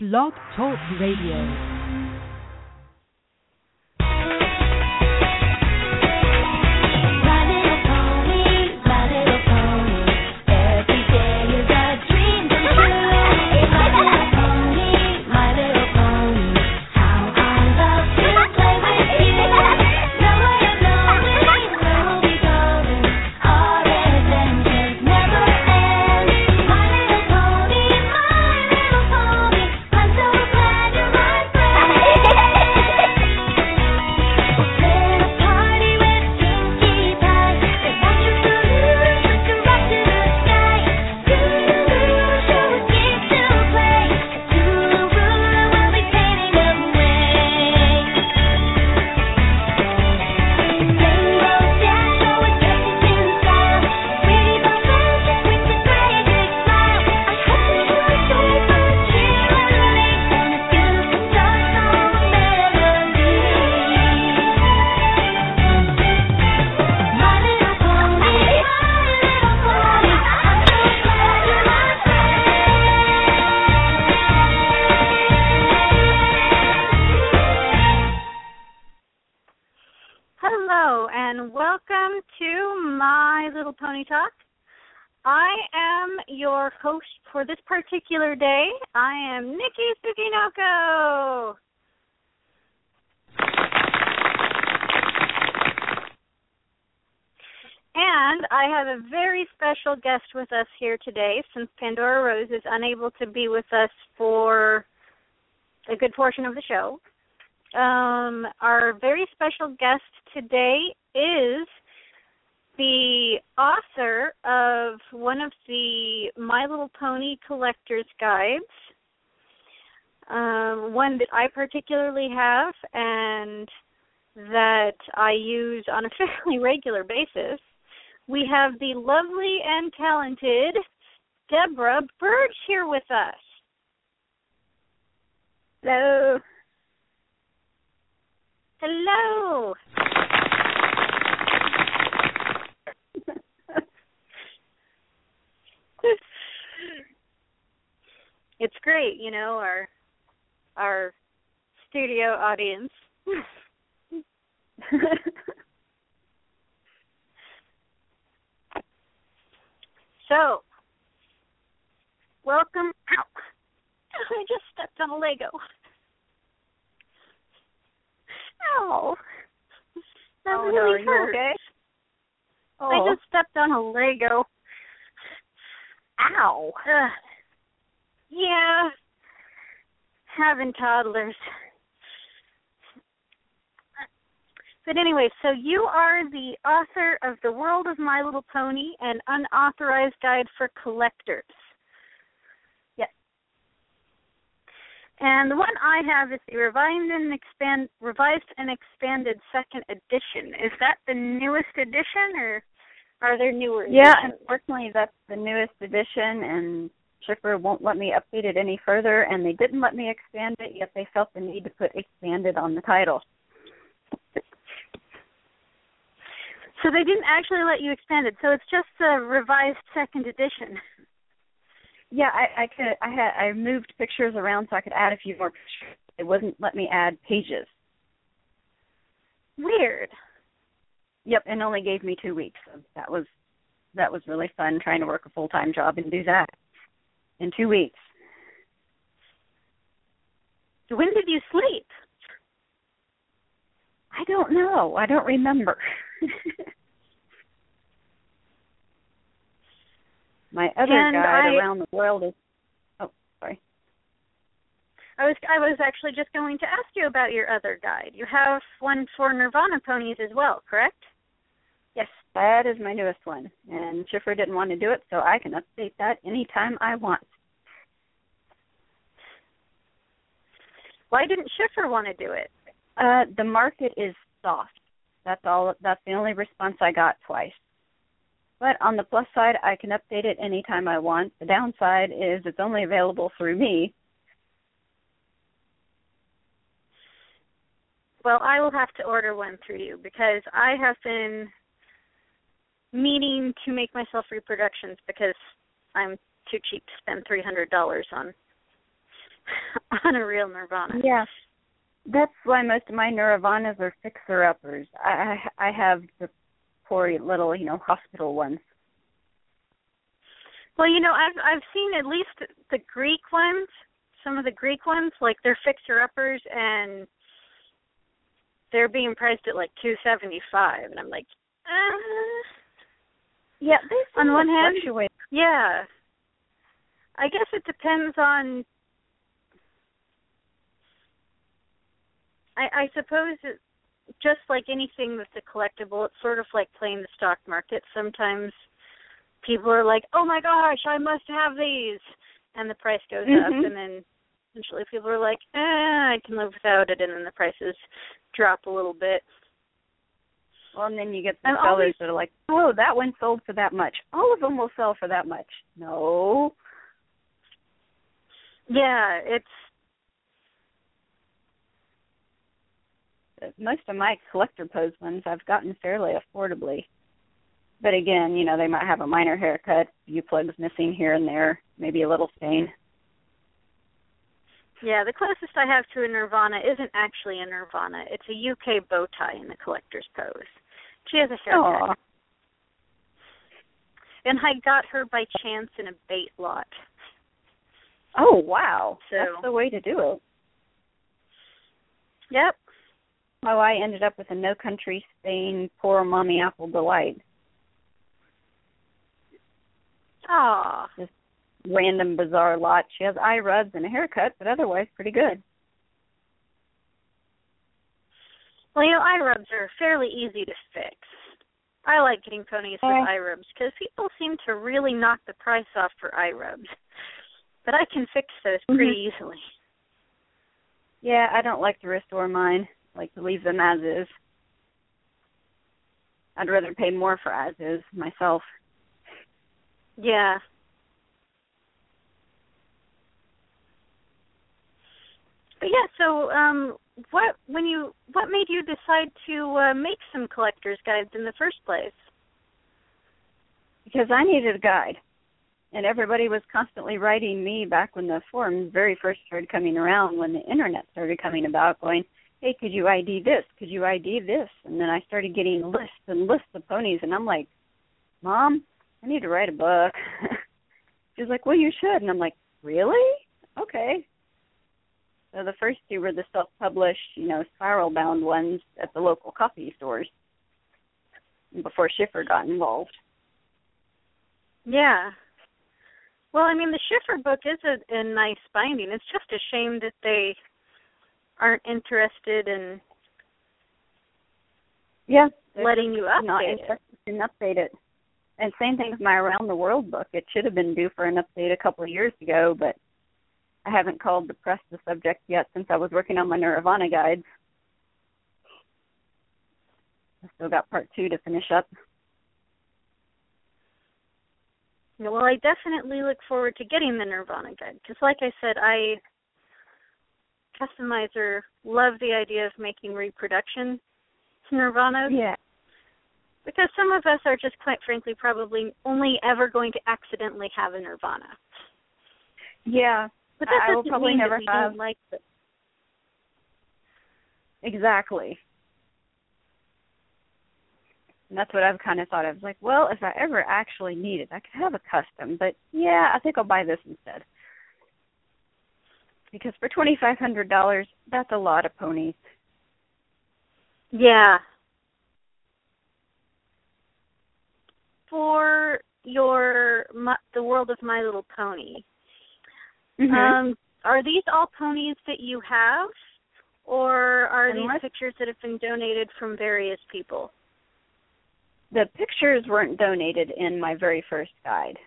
Blog Talk Radio. For this particular day, I am Nikki Sukinoko. And I have a very special guest with us here today, since Pandora Rose is unable to be with us for a good portion of the show. Our very special guest today is the author of one of the My Little Pony collector's guides, one that I particularly have and that I use on a fairly regular basis. We have the lovely and talented Deb Birge here with us. Hello. Hello. It's great, you know, our studio audience. So, welcome. Ow. I just stepped on a Lego. Ow. That really hurt. Okay? Oh. I just stepped on a Lego. Ow. Yeah, having toddlers. But anyway, so you are the author of The World of My Little Pony, an unauthorized guide for collectors. Yes. And the one I have is the revised and expanded second edition. Is that the newest edition, or are there newer editions? Yeah, unfortunately, that's the newest edition, and Schiffer won't let me update it any further, and they didn't let me expand it, yet they felt the need to put expanded on the title. So they didn't actually let you expand it, so it's just a revised second edition. Yeah, I moved pictures around so I could add a few more pictures. It wouldn't let me add pages. Weird. Yep, and only gave me 2 weeks. So that was really fun, trying to work a full-time job and do that in 2 weeks. When did you sleep? I don't know. I don't remember. My other guide around the world is... Oh, sorry. I was actually just going to ask you about your other guide. You have one for Nirvana ponies as well, correct? Yes, that is my newest one, and Schiffer didn't want to do it, so I can update that anytime I want. Why didn't Schiffer want to do it? The market is soft. That's all. That's the only response I got twice. But on the plus side, I can update it anytime I want. The downside is it's only available through me. Well, I will have to order one through you, because I have been meaning to make myself reproductions because I'm too cheap to spend $300 on on a real Nirvana. Yeah. That's why most of my Nirvanas are fixer-uppers. I have the poor little, hospital ones. Well, I've seen at least the Greek ones, some of the Greek ones, like they're fixer-uppers, and they're being priced at like $275, and I'm like, yeah, they on one hand, fluctuate. Yeah. I guess it depends on. I suppose it, just like anything that's a collectible, it's sort of like playing the stock market. Sometimes people are like, oh, my gosh, I must have these. And the price goes up. And then eventually people are like, I can live without it. And then the prices drop a little bit. Well, and then you get the sellers that are like, oh, that one sold for that much. All of them will sell for that much. No. Yeah, it's. Most of my collector pose ones I've gotten fairly affordably. But again, they might have a minor haircut, a few plugs missing here and there, maybe a little stain. Yeah, the closest I have to a Nirvana isn't actually a Nirvana. It's a UK bow tie in the collector's pose. She has a haircut. Aww. And I got her by chance in a bait lot. Oh, wow. So, that's the way to do it. Yep. Oh, I ended up with a No Country Spain Poor Mommy Apple Delight. Ah, just random bizarre lot. She has eye rubs and a haircut, but otherwise pretty good. Well, eye rubs are fairly easy to fix. I like getting ponies with eye rubs because people seem to really knock the price off for eye rubs. But I can fix those pretty easily. Yeah, I don't like to restore mine. Like to leave them as is. I'd rather pay more for as is myself. Yeah. But yeah, so what made you decide to make some collector's guides in the first place? Because I needed a guide, and everybody was constantly writing me back when the forums very first started coming around, when the internet started coming about, going, hey, could you ID this? Could you ID this? And then I started getting lists and lists of ponies, and I'm like, Mom, I need to write a book. She's like, well, you should. And I'm like, really? Okay. So the first two were the self-published, spiral-bound ones at the local coffee stores before Schiffer got involved. Yeah. Well, the Schiffer book is a nice binding. It's just a shame that they aren't interested in letting you update not interested it. In update it. And same thing with my Around the World book. It should have been due for an update a couple of years ago, but I haven't called the press the subject yet since I was working on my Nirvana guides. I still got part 2 to finish up. Well, I definitely look forward to getting the Nirvana guide because, like I said, I customizer love the idea of making reproduction Nirvana. Yeah. Because some of us are just, quite frankly, probably only ever going to accidentally have a Nirvana. Yeah. But that doesn't mean that we don't like them. Exactly. And that's what I've kind of thought. I was like, well, if I ever actually need it, I could have a custom. But, yeah, I think I'll buy this instead. Because for $2,500, that's a lot of ponies. Yeah. For the world of My Little Pony, are these all ponies that you have, or are these pictures that have been donated from various people? The pictures weren't donated in my very first guide.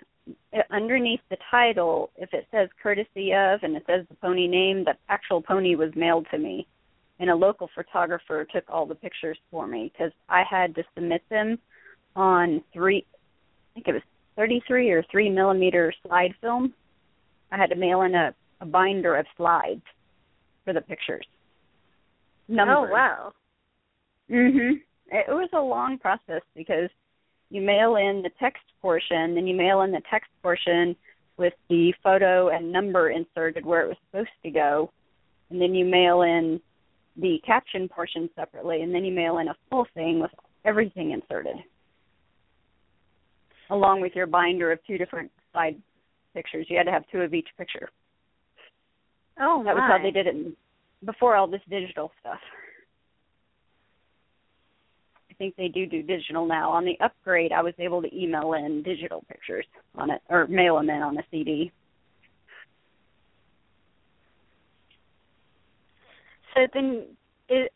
Underneath the title, if it says courtesy of and it says the pony name, the actual pony was mailed to me, and a local photographer took all the pictures for me because I had to submit them on 33 or 3 millimeter slide film. I had to mail in a binder of slides for the pictures. Numbered. Oh, wow. It was a long process because you mail in the text portion, then you mail in the text portion with the photo and number inserted where it was supposed to go, and then you mail in the caption portion separately, and then you mail in a full thing with everything inserted, along with your binder of two different side pictures. You had to have two of each picture. Oh, that was how they did it before all this digital stuff. I think they do digital now. On the upgrade, I was able to email in digital pictures on it, or mail them in on a CD. So then,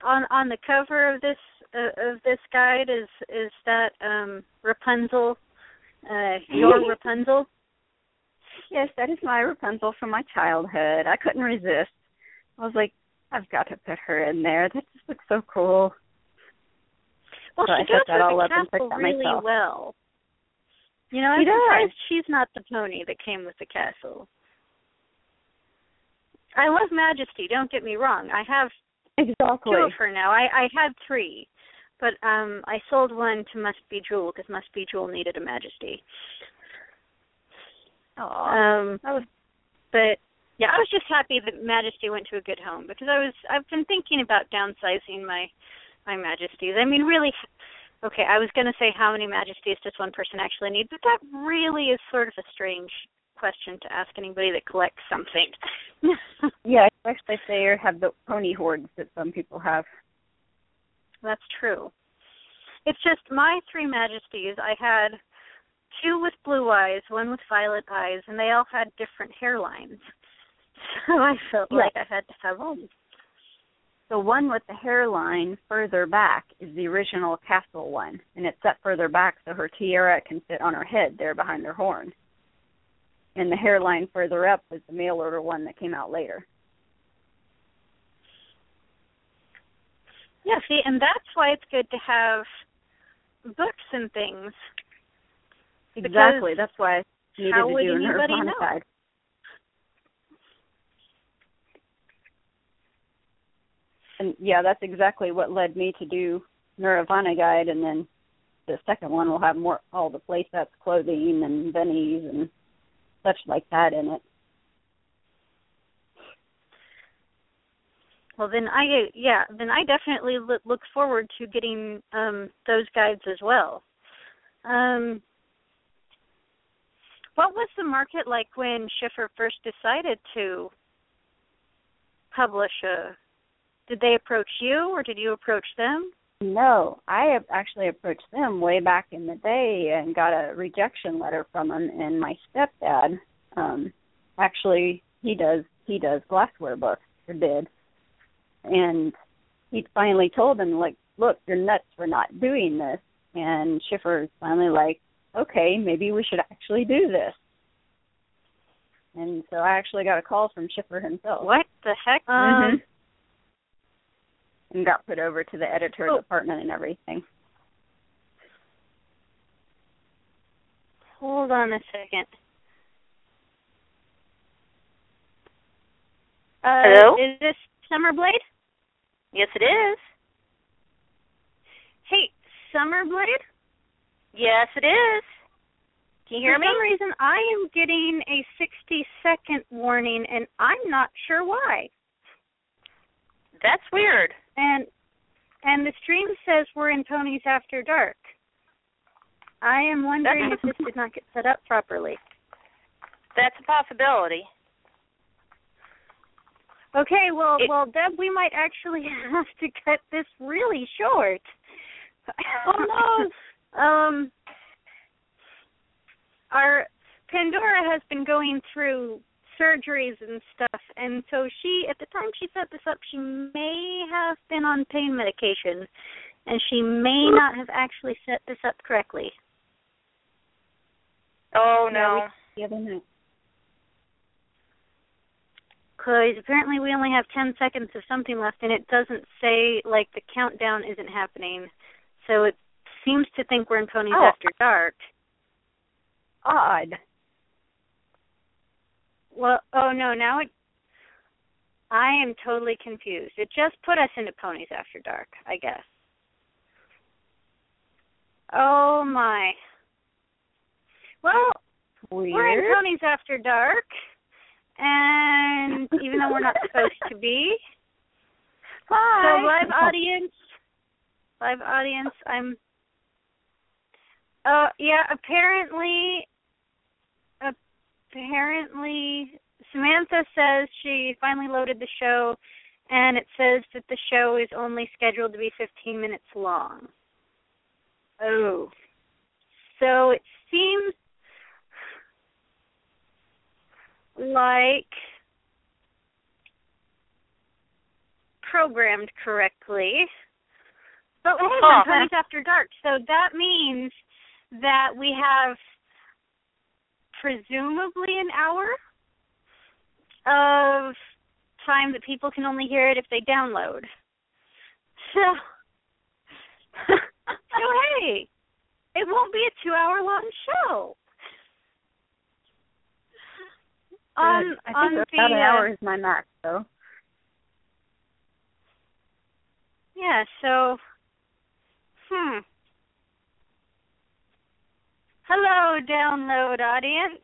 on the cover of this guide is that Rapunzel, your Rapunzel? Yes, that is my Rapunzel from my childhood. I couldn't resist. I was like, I've got to put her in there. That just looks so cool. Well, so she goes with the castle really myself. Well. You know, I'm surprised she's not the pony that came with the castle. I love Majesty, don't get me wrong. I have two of her now. I had three, but I sold one to Must Be Jewel because Must Be Jewel needed a Majesty. But yeah, I was just happy that Majesty went to a good home because I've been thinking about downsizing my Majesties. I mean, really, okay, I was going to say how many Majesties does one person actually need, but that really is sort of a strange question to ask anybody that collects something. Yeah, especially if they have the pony hordes that some people have. That's true. It's just my three Majesties, I had two with blue eyes, one with violet eyes, and they all had different hairlines. So I felt like I had to have all these. The one with the hairline further back is the original castle one, and it's set further back so her tiara can fit on her head there behind her horn. And the hairline further up was the mail order one that came out later. Yeah, see, and that's why it's good to have books and things. Exactly, that's why I needed to do an Nirvana guide. And yeah, that's exactly what led me to do Nirvana guide, and then the second one will have more all the play sets, clothing, and bunnies, and such like that in it. Well, then I definitely look forward to getting those guides as well. What was the market like when Schiffer first decided to publish a? Did they approach you, or did you approach them? No, I actually approached them way back in the day and got a rejection letter from them. And my stepdad, actually, he does glassware books, or did. And he finally told them, like, look, you're nuts for not doing this. And Schiffer's finally like, okay, maybe we should actually do this. And so I actually got a call from Schiffer himself. What the heck? Mm-hmm. And got put over to the editor's department and everything. Hold on a second. Hello? Is this Summerblade? Yes, it is. Hey, Summerblade? Yes, it is. Can you hear me? For some reason, I am getting a 60-second warning, and I'm not sure why. That's weird. And the stream says we're in Ponies After Dark. I am wondering if this did not get set up properly. That's a possibility. Okay, well, Deb, we might actually have to cut this really short. Oh, no. Our Pandora has been going through surgeries and stuff, and so she, at the time she set this up, she may have been on pain medication, and she may not have actually set this up correctly. Oh, no. Because apparently we only have 10 seconds of something left, and it doesn't say, like, the countdown isn't happening, so it seems to think we're in Ponies After Dark. Odd. Well, oh, no, now I am totally confused. It just put us into Ponies After Dark, I guess. Oh, my. Well, weird. We're in Ponies After Dark, and even though we're not supposed to be. Hi. So live audience, I'm. Yeah, apparently, Samantha says she finally loaded the show, and it says that the show is only scheduled to be 15 minutes long. Oh. So it seems like programmed correctly. But wait, Ponies After Dark. So that means that we have presumably an hour of time that people can only hear it if they download. So hey, it won't be a 2-hour-long show. I think about an hour is my max, though. Yeah, so, Hello, download audience.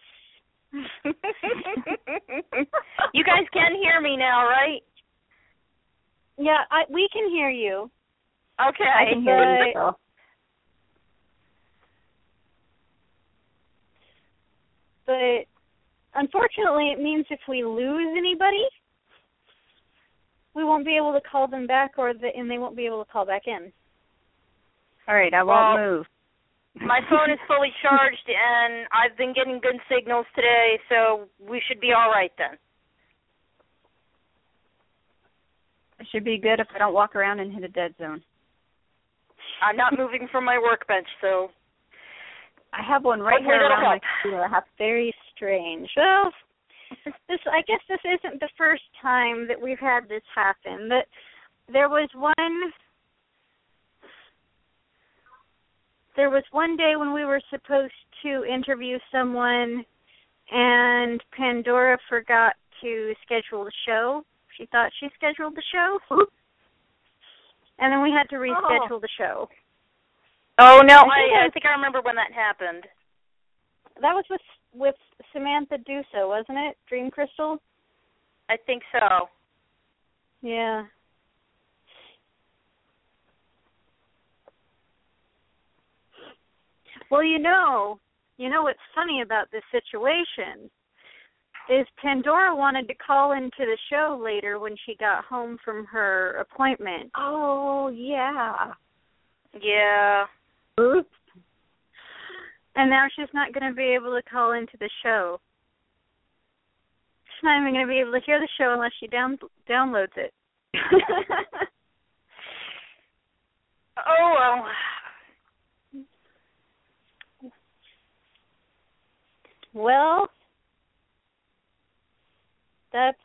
You guys can hear me now, right? Yeah, we can hear you. Okay. I can hear you still. But unfortunately, it means if we lose anybody, we won't be able to call them back, and they won't be able to call back in. All right, I won't move. My phone is fully charged, and I've been getting good signals today, so we should be all right then. It should be good if I don't walk around and hit a dead zone. I'm not moving from my workbench, so... I have one right here around my computer. That's very strange. Well, I guess this isn't the first time that we've had this happen, but there was one day when we were supposed to interview someone, and Pandora forgot to schedule the show. She thought she scheduled the show, and then we had to reschedule the show. Oh, no, I think I remember when that happened. That was with Samantha Duso, wasn't it? Dream Crystal? I think so. Yeah. Well, you know what's funny about this situation is Pandora wanted to call into the show later when she got home from her appointment. Oh, yeah. Yeah. Oops. And now she's not going to be able to call into the show. She's not even going to be able to hear the show unless she downloads it. Oh, well. Well, that's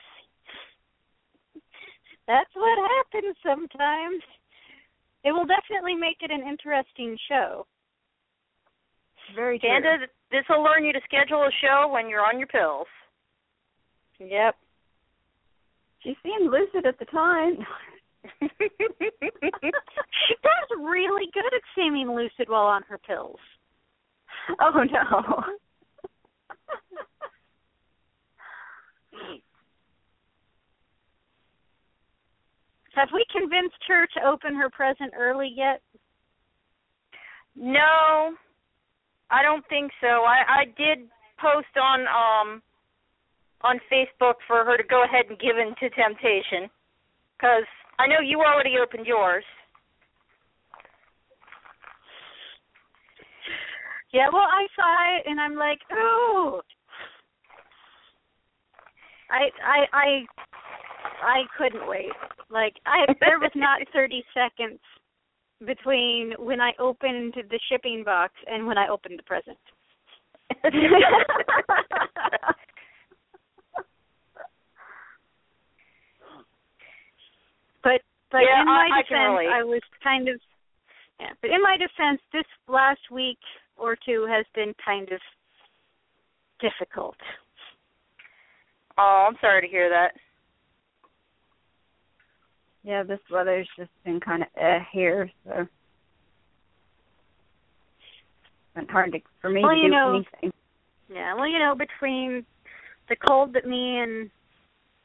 what happens sometimes. It will definitely make it an interesting show. Very true. Amanda, this will learn you to schedule a show when you're on your pills. Yep. She seemed lucid at the time. She does really good at seeming lucid while on her pills. Oh, no. Have we convinced her to open her present early yet? No. I don't think so. I did post on Facebook for her to go ahead and give in to temptation, because I know you already opened yours. Yeah, well, I saw it, and I'm like, ooh. I couldn't wait. Like, there was not 30 seconds between when I opened the shipping box and when I opened the present. But yeah, in my defense, I was kind of... Yeah, but in my defense, this last week or two has been kind of difficult. Oh, I'm sorry to hear that. Yeah, this weather's just been kind of here, so it's been hard for me to do anything. Yeah, well, you know, between the cold that me and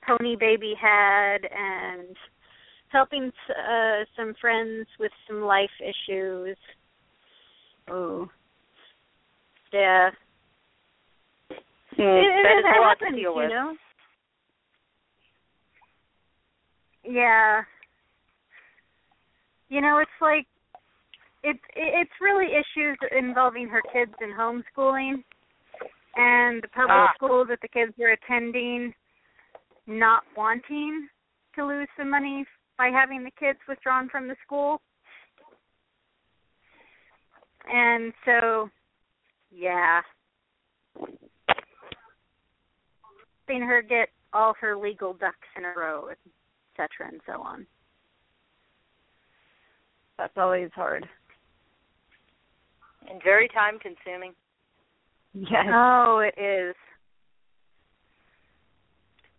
Pony Baby had and helping some friends with some life issues. Oh. Yeah. It happens, you know. Yeah. You know, it's like, it's really issues involving her kids in homeschooling and the public school that the kids are attending not wanting to lose some money by having the kids withdrawn from the school. And so, yeah. Seeing her get all her legal ducks in a row, et cetera, and so on. That's always hard. And very time-consuming. Yes. Oh, it is.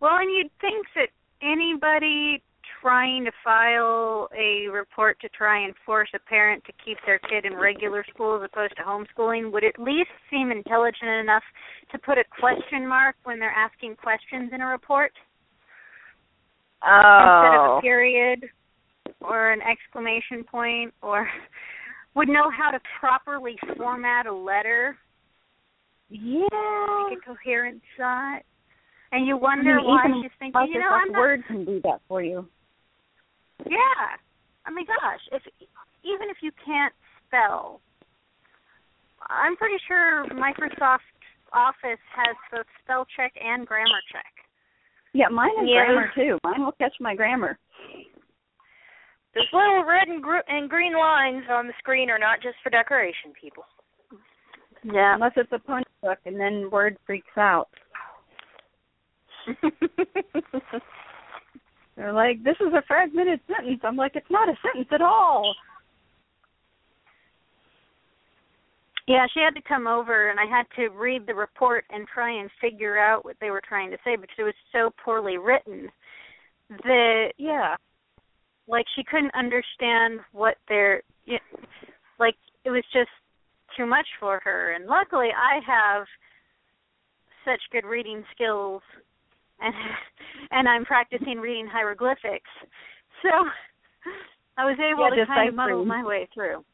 Well, and you'd think that anybody trying to file a report to try and force a parent to keep their kid in regular school as opposed to homeschooling would at least seem intelligent enough to put a question mark when they're asking questions in a report. Oh. Instead of a period or an exclamation point, or would know how to properly format a letter. Yeah. Make a coherent thought. And you wonder why she's thinking, you know, I'm not... Word can do that for you. Yeah. I mean, gosh, even if you can't spell, I'm pretty sure Microsoft Office has both spell check and grammar check. Yeah, mine is grammar, too. Mine will catch my grammar. Those little red and green lines on the screen are not just for decoration, people. Yeah, unless it's a pony book, and then Word freaks out. They're like, this is a fragmented sentence. I'm like, it's not a sentence at all. Yeah, she had to come over, and I had to read the report and try and figure out what they were trying to say, because it was so poorly written that, yeah, like she couldn't understand what they're, you know, like it was just too much for her. And luckily I have such good reading skills and I'm practicing reading hieroglyphics. So I was able to kind of muddle my way through.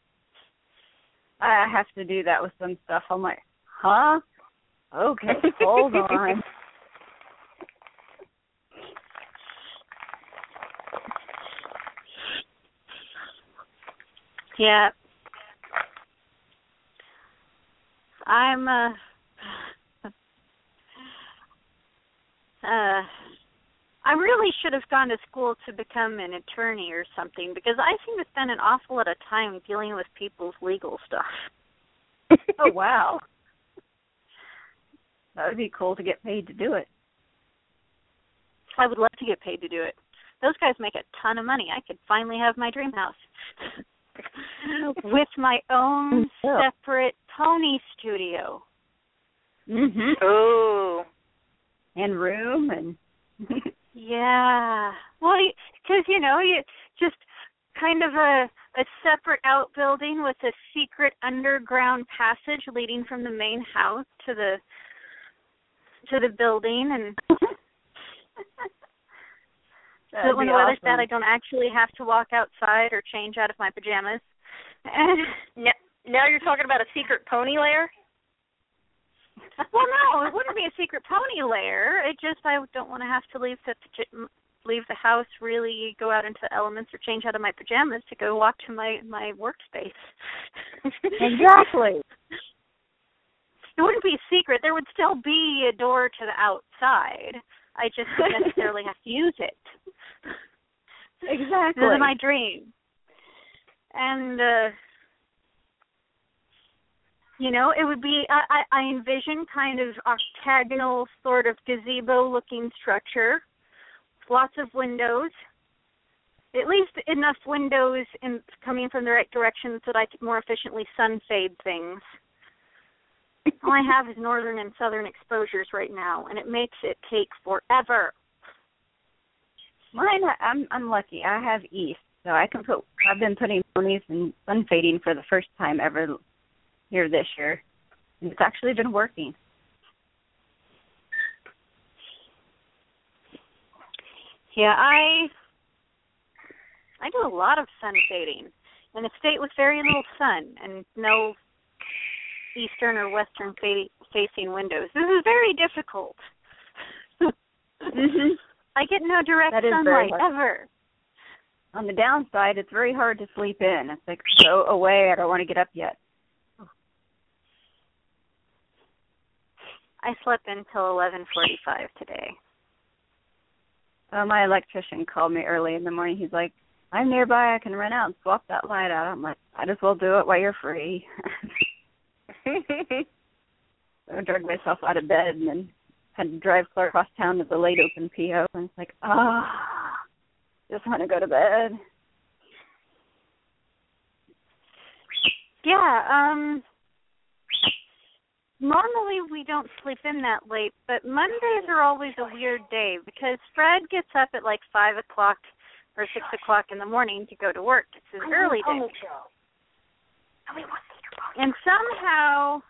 I have to do that with some stuff. I'm like, huh? Okay, hold on. Yeah. I really should have gone to school to become an attorney or something, because I seem to spend an awful lot of time dealing with people's legal stuff. Oh, wow. That would be cool to get paid to do it. I would love to get paid to do it. Those guys make a ton of money. I could finally have my dream house. With my own separate pony studio. Mm-hmm. Oh. And room and... Yeah. Well, because, you know, you just kind of a separate outbuilding with a secret underground passage leading from the main house to the building. And so that when the weather's bad, I don't actually have to walk outside or change out of my pajamas. Now you're talking about a secret pony lair? Well, no, it wouldn't be a secret pony lair. It just, I don't want to have to leave the house, really go out into the elements or change out of my pajamas to go walk to my workspace. Exactly. It wouldn't be a secret. There would still be a door to the outside. I just don't necessarily have to use it. Exactly. This is my dream. And, you know, it would be, I envision kind of octagonal sort of gazebo-looking structure, lots of windows, at least enough windows coming from the right direction so that I could more efficiently sun-fade things. All I have is northern and southern exposures right now, and it makes it take forever. Mine, I'm lucky. I have east, so I've been putting ponies in sun fading for the first time ever here this year, and it's actually been working. Yeah, I do a lot of sun shading. In a state with very little sun and no eastern or western facing windows. This is very difficult. Mm-hmm. I get no direct sunlight ever. On the downside, it's very hard to sleep in. It's like, go away, I don't want to get up yet. I slept until 11:45 today. My electrician called me early in the morning. He's like, I'm nearby, I can run out and swap that light out. I'm like, might as well do it while you're free. I dragged myself out of bed and then had to drive clear across town to the late open PO. And it's like, just want to go to bed. Yeah, normally we don't sleep in that late, but Mondays are always a weird day because Fred gets up at like 5 o'clock or 6 o'clock in the morning to go to work. It's his early day. And somehow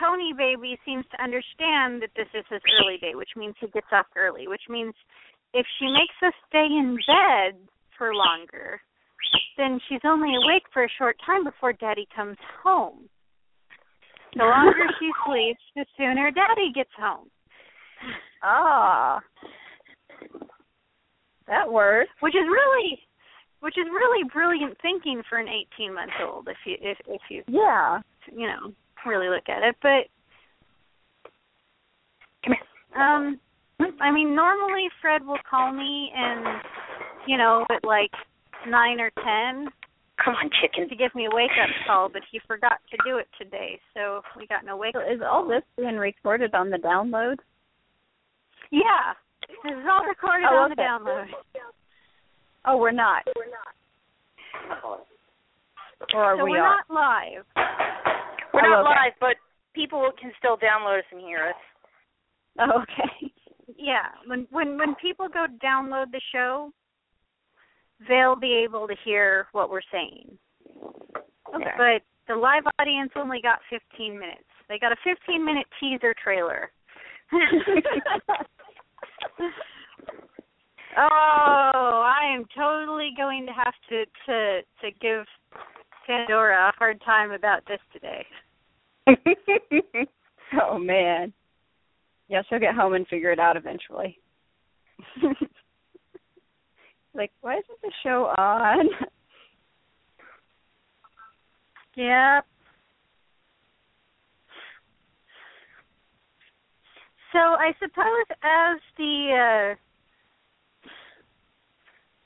Pony Baby seems to understand that this is his early day, which means he gets off early, which means if she makes us stay in bed for longer, then she's only awake for a short time before Daddy comes home. The longer she sleeps, the sooner Daddy gets home. Ah. That works. Which is really brilliant thinking for an 18-month-old. If you really look at it. But come here. I mean, normally Fred will call me and at like 9 or 10. Come on, chicken. To give me a wake-up call, but he forgot to do it today, so we got no wake-up. So is all this being recorded on the download? Yeah. This is all recorded on the download. Oh, we're not. Or so we're not live. We're not live, but people can still download us and hear us. Oh, okay. Yeah. When people go download the show, they'll be able to hear what we're saying. Okay. But the live audience only got 15 minutes. They got a 15-minute teaser trailer. Oh, I am totally going to have to give Pandora a hard time about this today. Oh, man. Yeah, she'll get home and figure it out eventually. Like, why isn't the show on? Yep. So I suppose as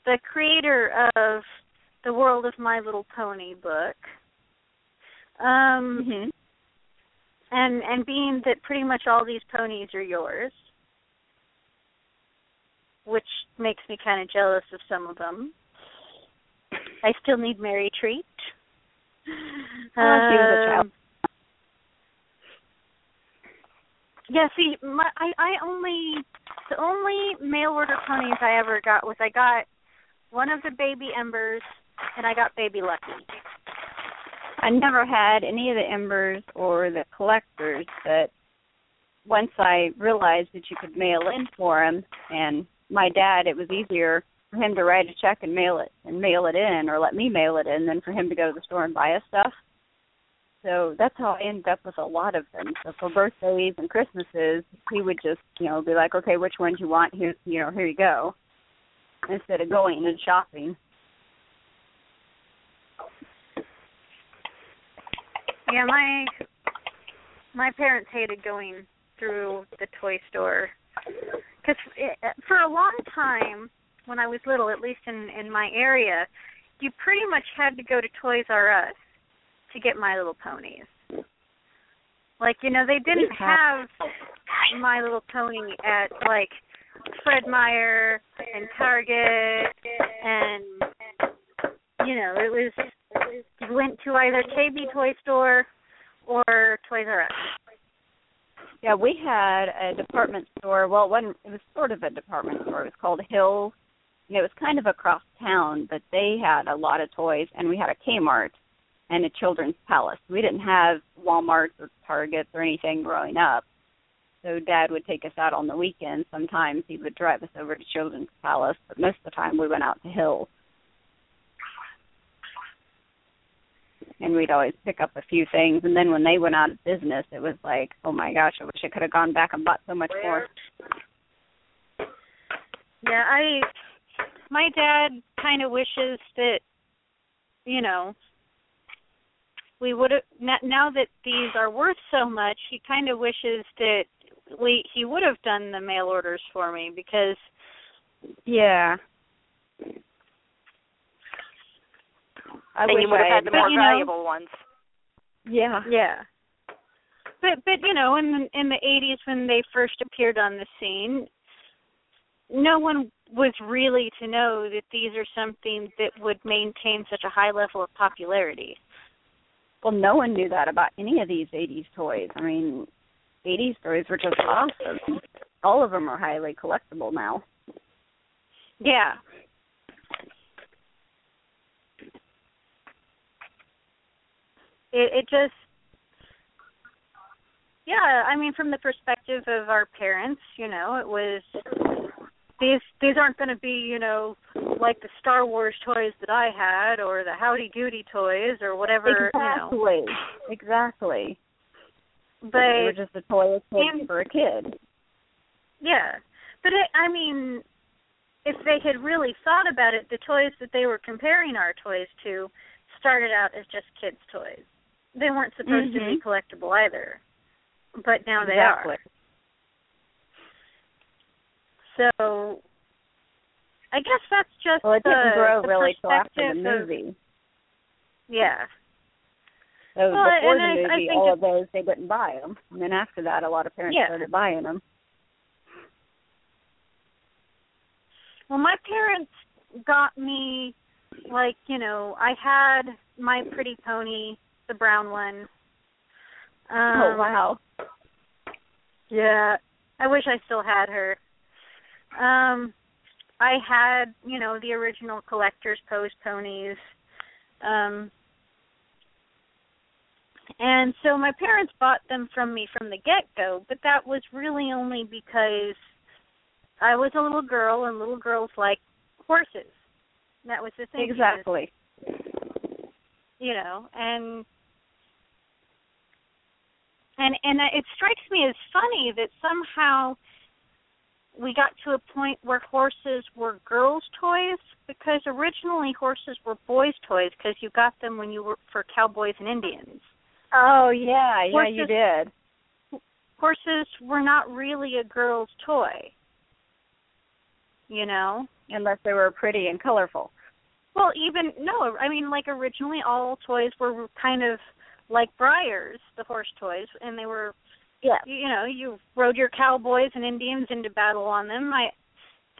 the creator of the World of My Little Pony book, mm-hmm. and being that pretty much all these ponies are yours, which makes me kind of jealous of some of them. I still need Mary Treat. She was a child. Yeah, see, the only mail order ponies I ever got was I got one of the baby Embers and I got Baby Lucky. I never had any of the Embers or the collectors, but once I realized that you could mail in for them, and my dad, it was easier for him to write a check and mail it in, or let me mail it in, than for him to go to the store and buy us stuff. So that's how I ended up with a lot of them. So for birthdays and Christmases, he would just, be like, okay, which ones you want? Here, here you go. Instead of going and shopping. Yeah, my parents hated going through the toy store. Because for a long time, when I was little, at least in my area, you pretty much had to go to Toys R Us to get My Little Ponies. Like, they didn't have My Little Pony at, like, Fred Meyer and Target and, it was you went to either KB Toy Store or Toys R Us. Yeah, we had a department store. Well, it was sort of a department store. It was called Hills, and it was kind of across town, but they had a lot of toys, and we had a Kmart and a Children's Palace. We didn't have Walmart or Targets or anything growing up. So Dad would take us out on the weekend. Sometimes he would drive us over to Children's Palace, but most of the time we went out to Hills. And we'd always pick up a few things. And then when they went out of business, it was like, oh, my gosh, I wish I could have gone back and bought so much more. Yeah, my dad kind of wishes that, you know, we would have, now that these are worth so much, he kind of wishes that he would have done the mail orders for me because, yeah. I wish you would have had the more valuable ones. Yeah. Yeah. But you know, in the 80s when they first appeared on the scene, no one was really to know that these are something that would maintain such a high level of popularity. Well, no one knew that about any of these 80s toys. I mean, 80s toys were just awesome. All of them are highly collectible now. Yeah. It just, yeah, I mean, from the perspective of our parents, you know, it was, these aren't going to be, you know, like the Star Wars toys that I had or the Howdy Doody toys or whatever, exactly. You know. Exactly. But they were just a toy for a kid. Yeah. But, I mean, if they had really thought about it, the toys that they were comparing our toys to started out as just kids' toys. They weren't supposed to be collectible either, but now they are. So I guess that's just it didn't grow really till after the movie. Yeah. So before the movie, all of those, they wouldn't buy them. And then after that, a lot of parents started buying them. Well, my parents got me, like, you know, I had My Pretty Pony, the brown one. Oh, wow. Yeah, I wish I still had her. I had, you know, the original collector's pose ponies. And so my parents bought them from me from the get-go, but that was really only because I was a little girl and little girls like horses. That was the thing. Exactly. You know, and it strikes me as funny that somehow we got to a point where horses were girls' toys, because originally horses were boys' toys because you got them when you were for cowboys and Indians. Oh, yeah. Horses, yeah, you did. Horses were not really a girl's toy, you know, unless they were pretty and colorful. Well, I mean, like, originally all toys were kind of like Breyers, the horse toys, and they were, you know, you rode your cowboys and Indians into battle on them.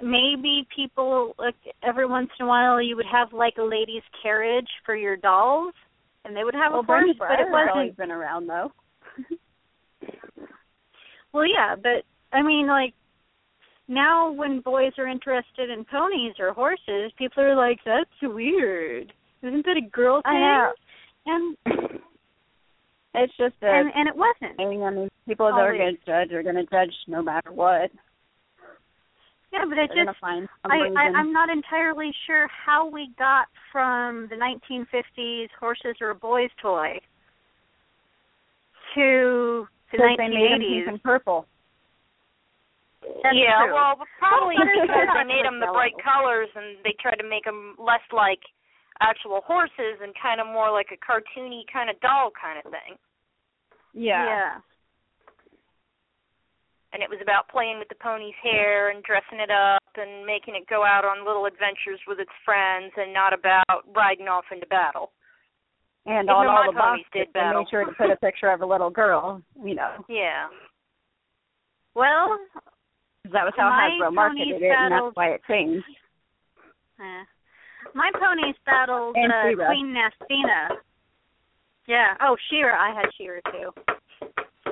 Maybe people, like, every once in a while, you would have, like, a lady's carriage for your dolls, and they would have a horse, but it wasn't. Always been around, though. Well, yeah, but, I mean, like, now when boys are interested in ponies or horses, people are like, that's weird. Isn't that a girl thing? I know. And it's just and it wasn't. I mean, people that are going to judge are going to judge no matter what. Yeah, but I'm not entirely sure how we got from the 1950s horses are a boy's toy to the 1980s. They made them pink and purple. That's true. Well, probably because they made them the bright colors and they tried to make them less like actual horses and kind of more like a cartoony kind of doll kind of thing. Yeah. Yeah. And it was about playing with the pony's hair and dressing it up and making it go out on little adventures with its friends and not about riding off into battle. And on all the boxes, they made sure to put a picture of a little girl, you know. Yeah. Well, that was how Hasbro marketed it, and that's why it changed. My ponies battled Queen Nastina. Yeah. Oh, She-Ra. I had She-Ra, too.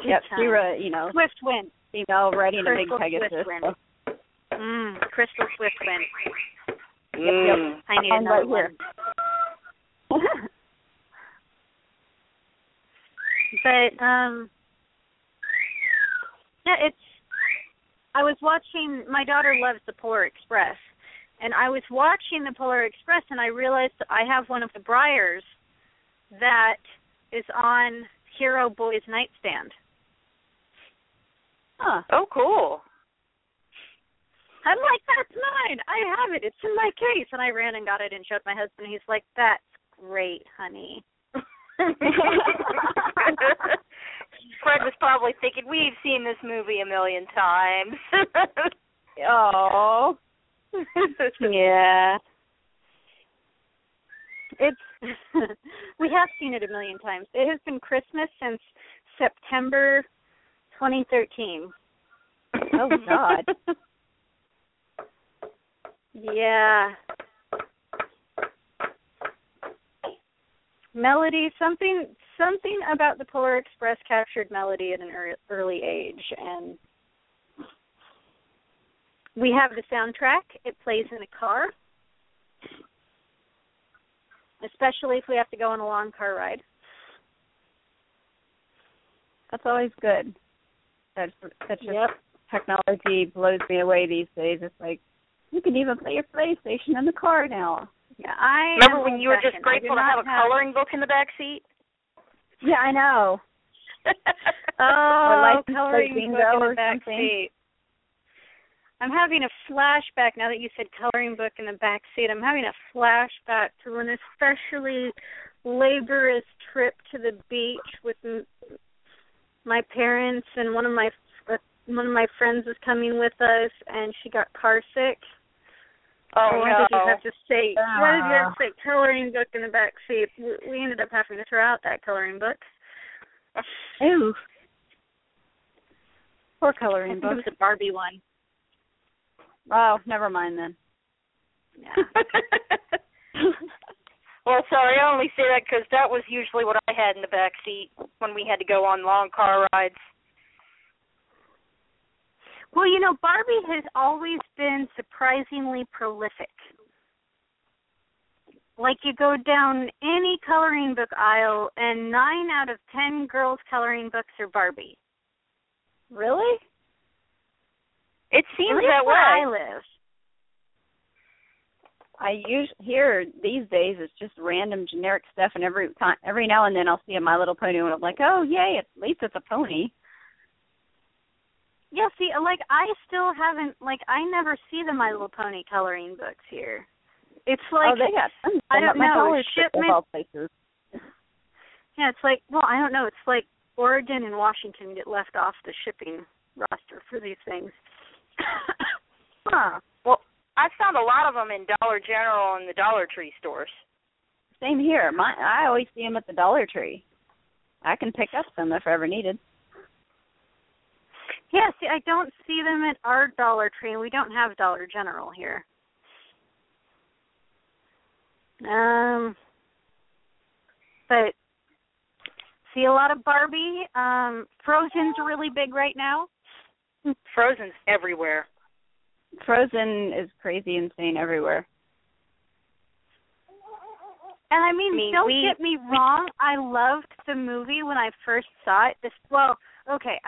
Yeah, She-Ra, you know. Swift Wind. Female riding a big Pegasus. Crystal Swift Wind. Yep. I need another one. But, yeah, it's I was watching, my daughter loves the Polar Express, and I was watching the Polar Express, and I realized I have one of the Breyers that is on Hero Boy's nightstand. Huh. Oh, cool. I'm like, that's mine. I have it. It's in my case. And I ran and got it and showed my husband. He's like, that's great, honey. Fred was probably thinking, we've seen this movie a million times. Oh. Yeah. It's we have seen it a million times. It has been Christmas since September 2013. Oh, God. Yeah. Melody, something about the Polar Express captured Melody at an early age, and we have the soundtrack. It plays in a car, especially if we have to go on a long car ride. That's always good. That's just yep. Technology blows me away these days. It's like, you can even play your PlayStation in the car now. Yeah, I remember when you were just grateful to have a coloring book in the back seat. Yeah, I know. Oh, coloring book in the back seat. I'm having a flashback now that you said coloring book in the back seat. I'm having a flashback to an especially laborious trip to the beach with my parents, and one of my friends was coming with us, and she got car sick. Oh, no. Why did you have to say coloring book in the back seat? We ended up having to throw out that coloring book. Ew. Poor coloring book. It was a Barbie one. Oh, never mind then. Yeah. Well, sorry, I only say that because that was usually what I had in the back seat when we had to go on long car rides. Well, you know, Barbie has always been surprisingly prolific. Like, you go down any coloring book aisle, and 9 out of 10 girls' coloring books are Barbie. Really? It seems that way. At least where I live. Here these days it's just random generic stuff, and every now and then I'll see a My Little Pony, and I'm like, oh, yay, at least it's a pony. Yeah, see, like, I still haven't, like, I never see the My Little Pony coloring books here. It's like, I don't know, shipment. Yeah, it's like, well, I don't know, it's like Oregon and Washington get left off the shipping roster for these things. Huh. Well, I found a lot of them in Dollar General and the Dollar Tree stores. Same here. I always see them at the Dollar Tree. I can pick up some if I ever needed. Yeah, see, I don't see them at our Dollar Tree, and we don't have Dollar General here. But see a lot of Barbie. Frozen's really big right now. Frozen's everywhere. Frozen is crazy insane everywhere. And don't get me wrong, I loved the movie when I first saw it. I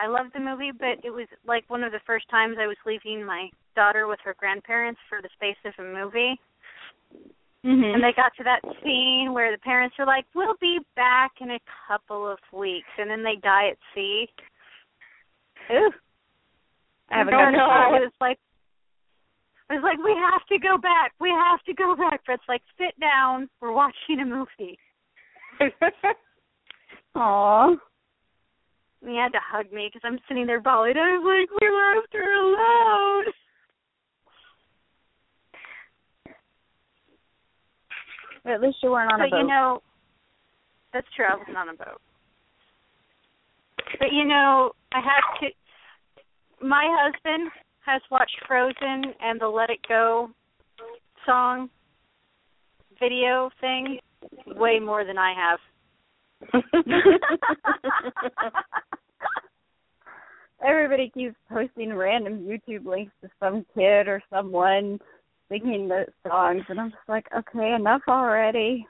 loved the movie, but it was like one of the first times I was leaving my daughter with her grandparents for the space of a movie. Mm-hmm. And they got to that scene where the parents were like, we'll be back in a couple of weeks, and then they die at sea. Ooh. I was like, we have to go back. We have to go back. Fred's like, sit down. We're watching a movie. Aww. And he had to hug me because I'm sitting there bawling. I was like, we left her alone. But at least you weren't on a boat. But, you know, that's true. I wasn't on a boat. But, you know, my husband has watched Frozen and the Let It Go song video thing way more than I have. Everybody keeps posting random YouTube links to some kid or someone singing the songs, and I'm just like, okay, enough already.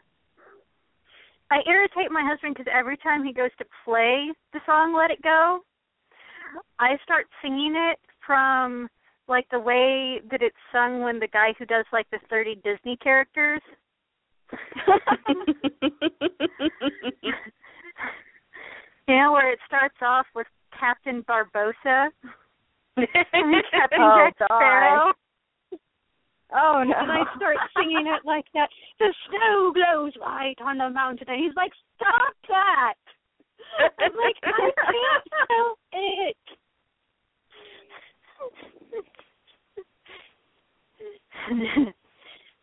I irritate my husband because every time he goes to play the song Let It Go, I start singing it from like the way that it's sung when the guy who does like the 30 Disney characters. You know, where it starts off with Captain Barbosa and Captain Jack Sparrow. Oh, no. And I start singing it like that. The snow blows white on the mountain. And he's like, stop that. I'm like, I can't help it.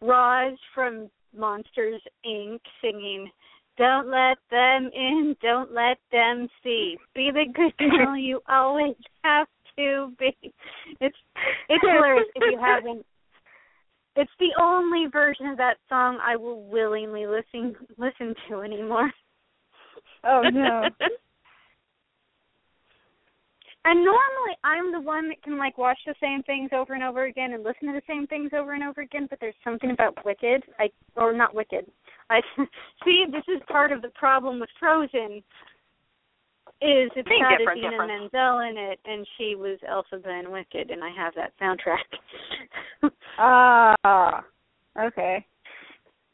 Roz from Monsters, Inc. singing, don't let them in, don't let them see. Be the good girl you always have to be. It's hilarious if you haven't. It's the only version of that song I will willingly listen to anymore. Oh, no. And normally I'm the one that can, like, watch the same things over and over again and listen to the same things over and over again, but there's something about Wicked. Or not Wicked. See, this is part of the problem with Frozen, is it's got Idina Menzel in it, and she was Elsa in Wicked, and I have that soundtrack. Ah, okay.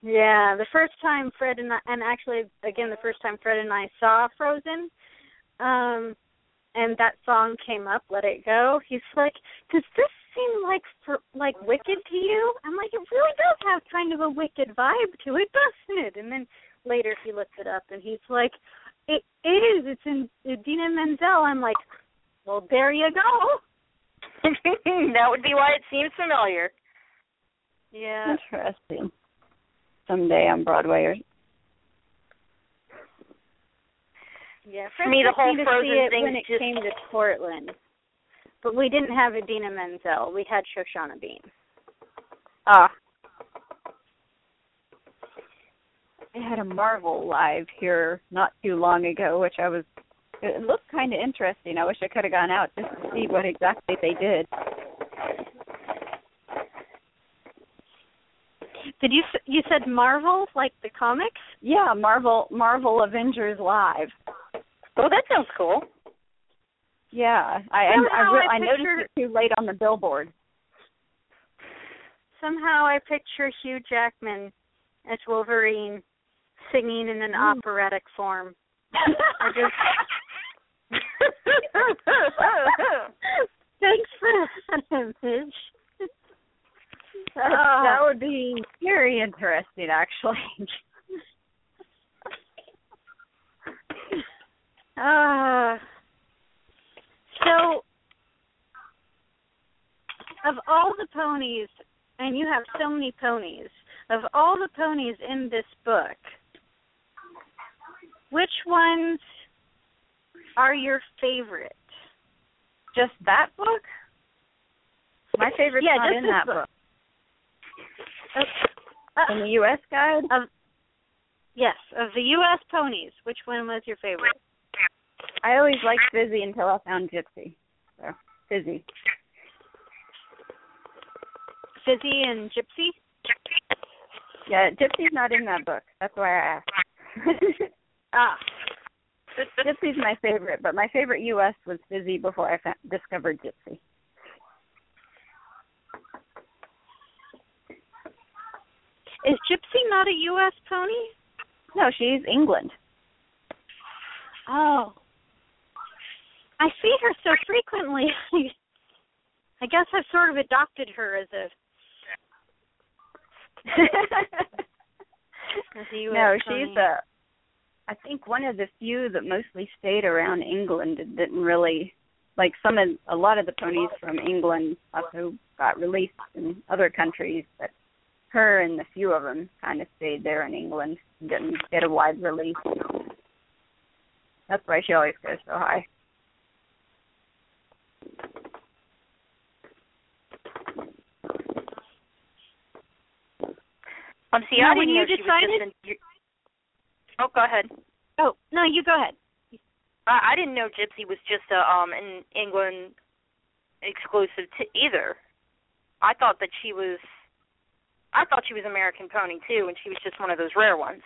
Yeah, the first time Fred and I, and actually, again, the first time Fred and I saw Frozen, and that song came up, Let It Go, he's like, does this seem like Wicked to you? I'm like, it really does have kind of a Wicked vibe to it, doesn't it? And then later he looked it up and he's like, it is, it's in Idina Menzel. I'm like, well, there you go. That would be why it seems familiar. Yeah. Interesting. Someday on Broadway or yeah, for me, the whole Frozen thing just came to Portland. But we didn't have Idina Menzel. We had Shoshana Bean. Ah. I had a Marvel Live here not too long ago, which I was... It looked kind of interesting. I wish I could have gone out just to see what exactly they did. Did you said Marvel, like the comics? Yeah, Marvel Avengers Live. Oh, that sounds cool. Yeah, I noticed it too late on the billboard. Somehow I picture Hugh Jackman as Wolverine singing in an operatic form. I just... Thanks for that image. That would be very interesting, actually. So, of all the ponies, and you have so many ponies, of all the ponies in this book, which ones are your favorite? Just that book? My favorite's not in that book. In the U.S. guide? Of the U.S. ponies, which one was your favorite? I always liked Fizzy until I found Gypsy. So, Fizzy. Fizzy and Gypsy? Yeah, Gypsy's not in that book. That's why I asked. Gypsy's my favorite, but my favorite U.S. was Fizzy before I discovered Gypsy. Is Gypsy not a U.S. pony? No, she's England. Oh. I see her so frequently. I guess I've sort of adopted her as a U.S. No, pony. She's I think one of the few that mostly stayed around England and didn't really, like a lot of the ponies from England also got released in other countries, but her and a few of them kind of stayed there in England and didn't get a wide release. That's why she always goes so high. Now, when you decided... Oh, go ahead. Oh, no, you go ahead. I didn't know Gypsy was just an England exclusive to either. I thought she was American pony, too, and she was just one of those rare ones.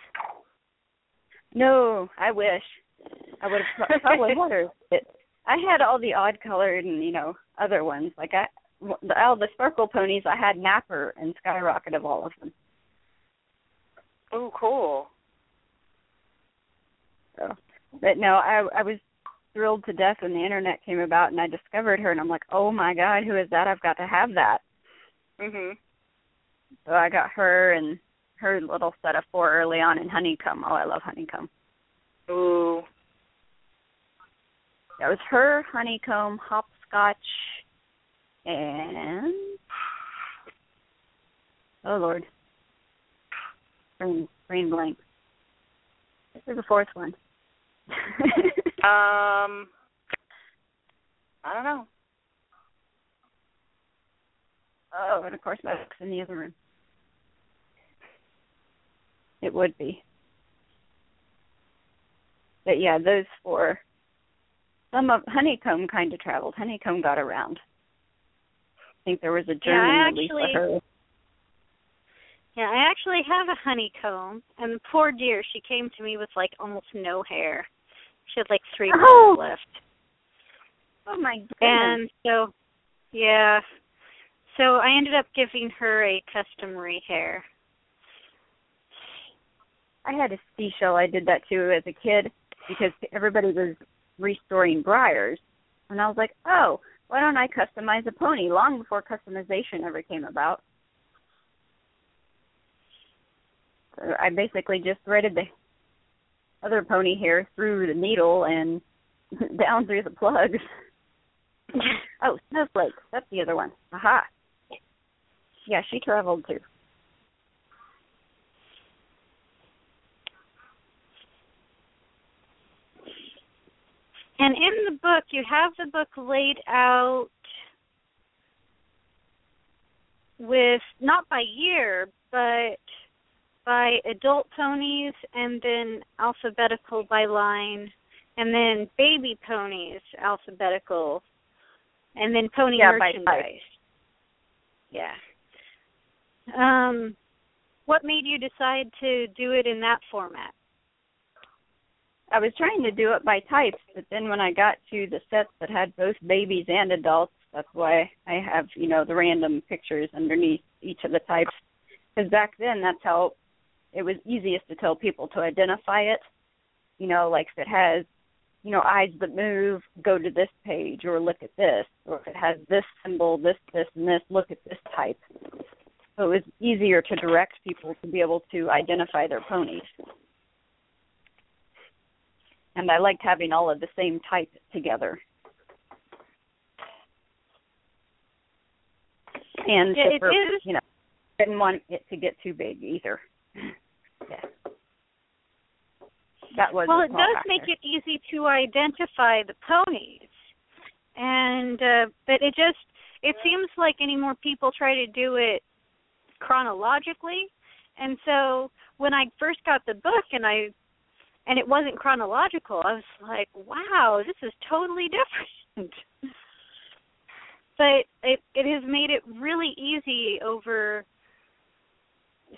No, I wish. I would have probably wondered. I had all the odd-colored and, other ones. Like all the Sparkle ponies, I had Napper and Skyrocket of all of them. Oh, cool. So, but no, I was thrilled to death when the internet came about and I discovered her and I'm like, oh my God, who is that? I've got to have that. Mhm. So I got her and her little set of four early on in Honeycomb. Oh, I love Honeycomb. Ooh. That was her, Honeycomb, Hopscotch, and oh Lord, brain blank. There's a fourth one. I don't know. Oh, and of course, that's in the other room. It would be. But yeah, those four. Some of Honeycomb kind of traveled. Honeycomb got around. I think there was a German release for her. Yeah, I actually have a Honeycomb, and the poor dear, she came to me with like almost no hair. She had like 3 months left. Oh my goodness! And so, yeah, so I ended up giving her a custom rehair. I had a seashell. I did that too as a kid because everybody was restoring Breyers, and I was like, oh, why don't I customize a pony? Long before customization ever came about. So I basically just threaded the other pony hair through the needle and down through the plugs. Oh, Snowflake. That's the other one. Aha. Yeah, she traveled too. And in the book, you have the book laid out with, not by year, but by adult ponies and then alphabetical by line and then baby ponies alphabetical and then pony merchandise. Yeah. What made you decide to do it in that format? I was trying to do it by types, but then when I got to the sets that had both babies and adults, that's why I have, you know, the random pictures underneath each of the types. Because back then, that's how it was easiest to tell people to identify it. You know, like if it has, you know, eyes that move, go to this page or look at this. Or if it has this symbol, this, and this, look at this type. So it was easier to direct people to be able to identify their ponies. And I liked having all of the same type together. And yeah, Schiffer, you know, didn't want it to get too big either. Yeah. That was it does factor. Make it easy to identify the ponies, and but it seems like any more people try to do it chronologically, and so when I first got the book and it wasn't chronological, I was like, wow, this is totally different. But it has made it really easy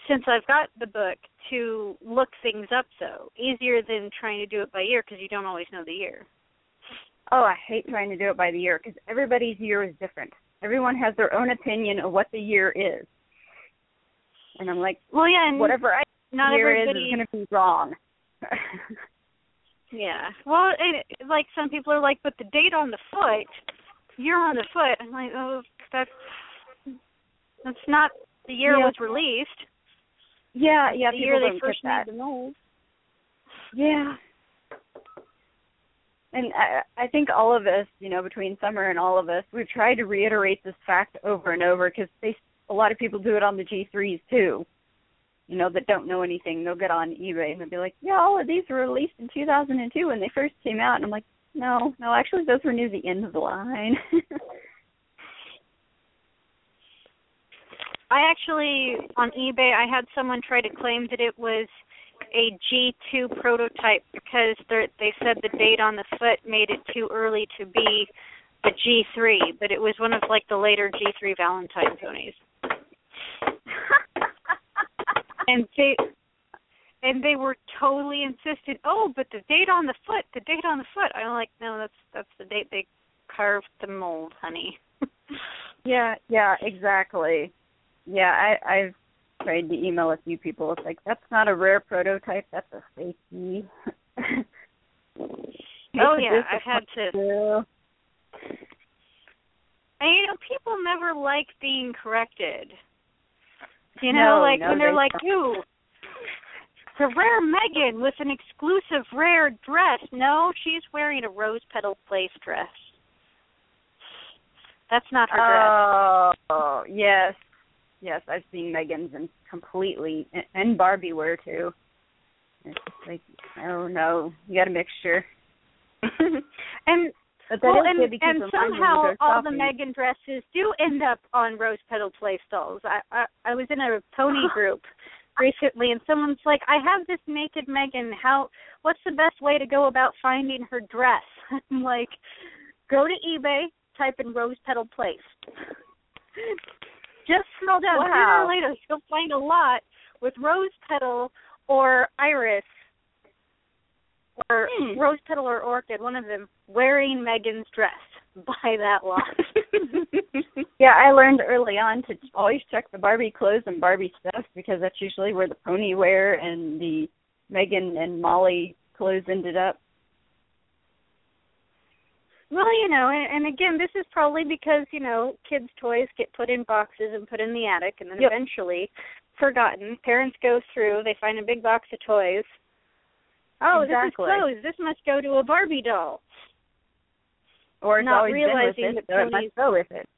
since I've got the book to look things up, though. Easier than trying to do it by year because you don't always know the year. Oh, I hate trying to do it by the year because everybody's year is different. Everyone has their own opinion of what the year is. And I'm like, well, yeah, and whatever I not year is going to be wrong. Yeah. Well, like some people are like, but the date on the foot, year on the foot. I'm like, oh, that's not the year it was released. Yeah, yeah. The year they first made the mold. Yeah. And I think all of us, you know, between Summer and all of us, we've tried to reiterate this fact over and over because a lot of people do it on the G3s too. You know, that don't know anything, they'll get on eBay and they'll be like, yeah, all of these were released in 2002 when they first came out. And I'm like, no, actually those were near the end of the line. I actually, on eBay, I had someone try to claim that it was a G2 prototype because they said the date on the foot made it too early to be the G3, but it was one of, like, the later G3 Valentine ponies. And they were totally insistent. Oh, but the date on the foot. I'm like, no, that's the date they carved the mold, honey. Yeah, exactly. Yeah, I've tried to email a few people. It's like, that's not a rare prototype. That's a fakey. Oh, yeah, I've had to. And, you know, people never like being corrected. You know, when they're like, ooh, it's a rare Megan with an exclusive rare dress. No, she's wearing a Rose Petal Place dress. That's not her dress. Oh, yes. Yes, I've seen Megan's and completely, and Barbie wear, too. It's like, oh, no, you got a mixture. And somehow all the Megan dresses do end up on Rose Petal Place dolls. I was in a pony group recently, and someone's like, I have this naked Megan. What's the best way to go about finding her dress? I'm like, go to eBay, type in Rose Petal Place. Just scroll down. Sooner or later, you'll find a lot with Rose Petal or Iris or Rose Petal or Orchid, one of them, wearing Megan's dress. Buy that lot. Yeah, I learned early on to always check the Barbie clothes and Barbie stuff because that's usually where the pony wear and the Megan and Molly clothes ended up. Well, you know, and again, this is probably because, you know, kids' toys get put in boxes and put in the attic and then eventually forgotten. Parents go through, they find a big box of toys. Oh, exactly. This is clothes. This must go to a Barbie doll. Or it's not always realizing been with it, that ponies, so it must go with it.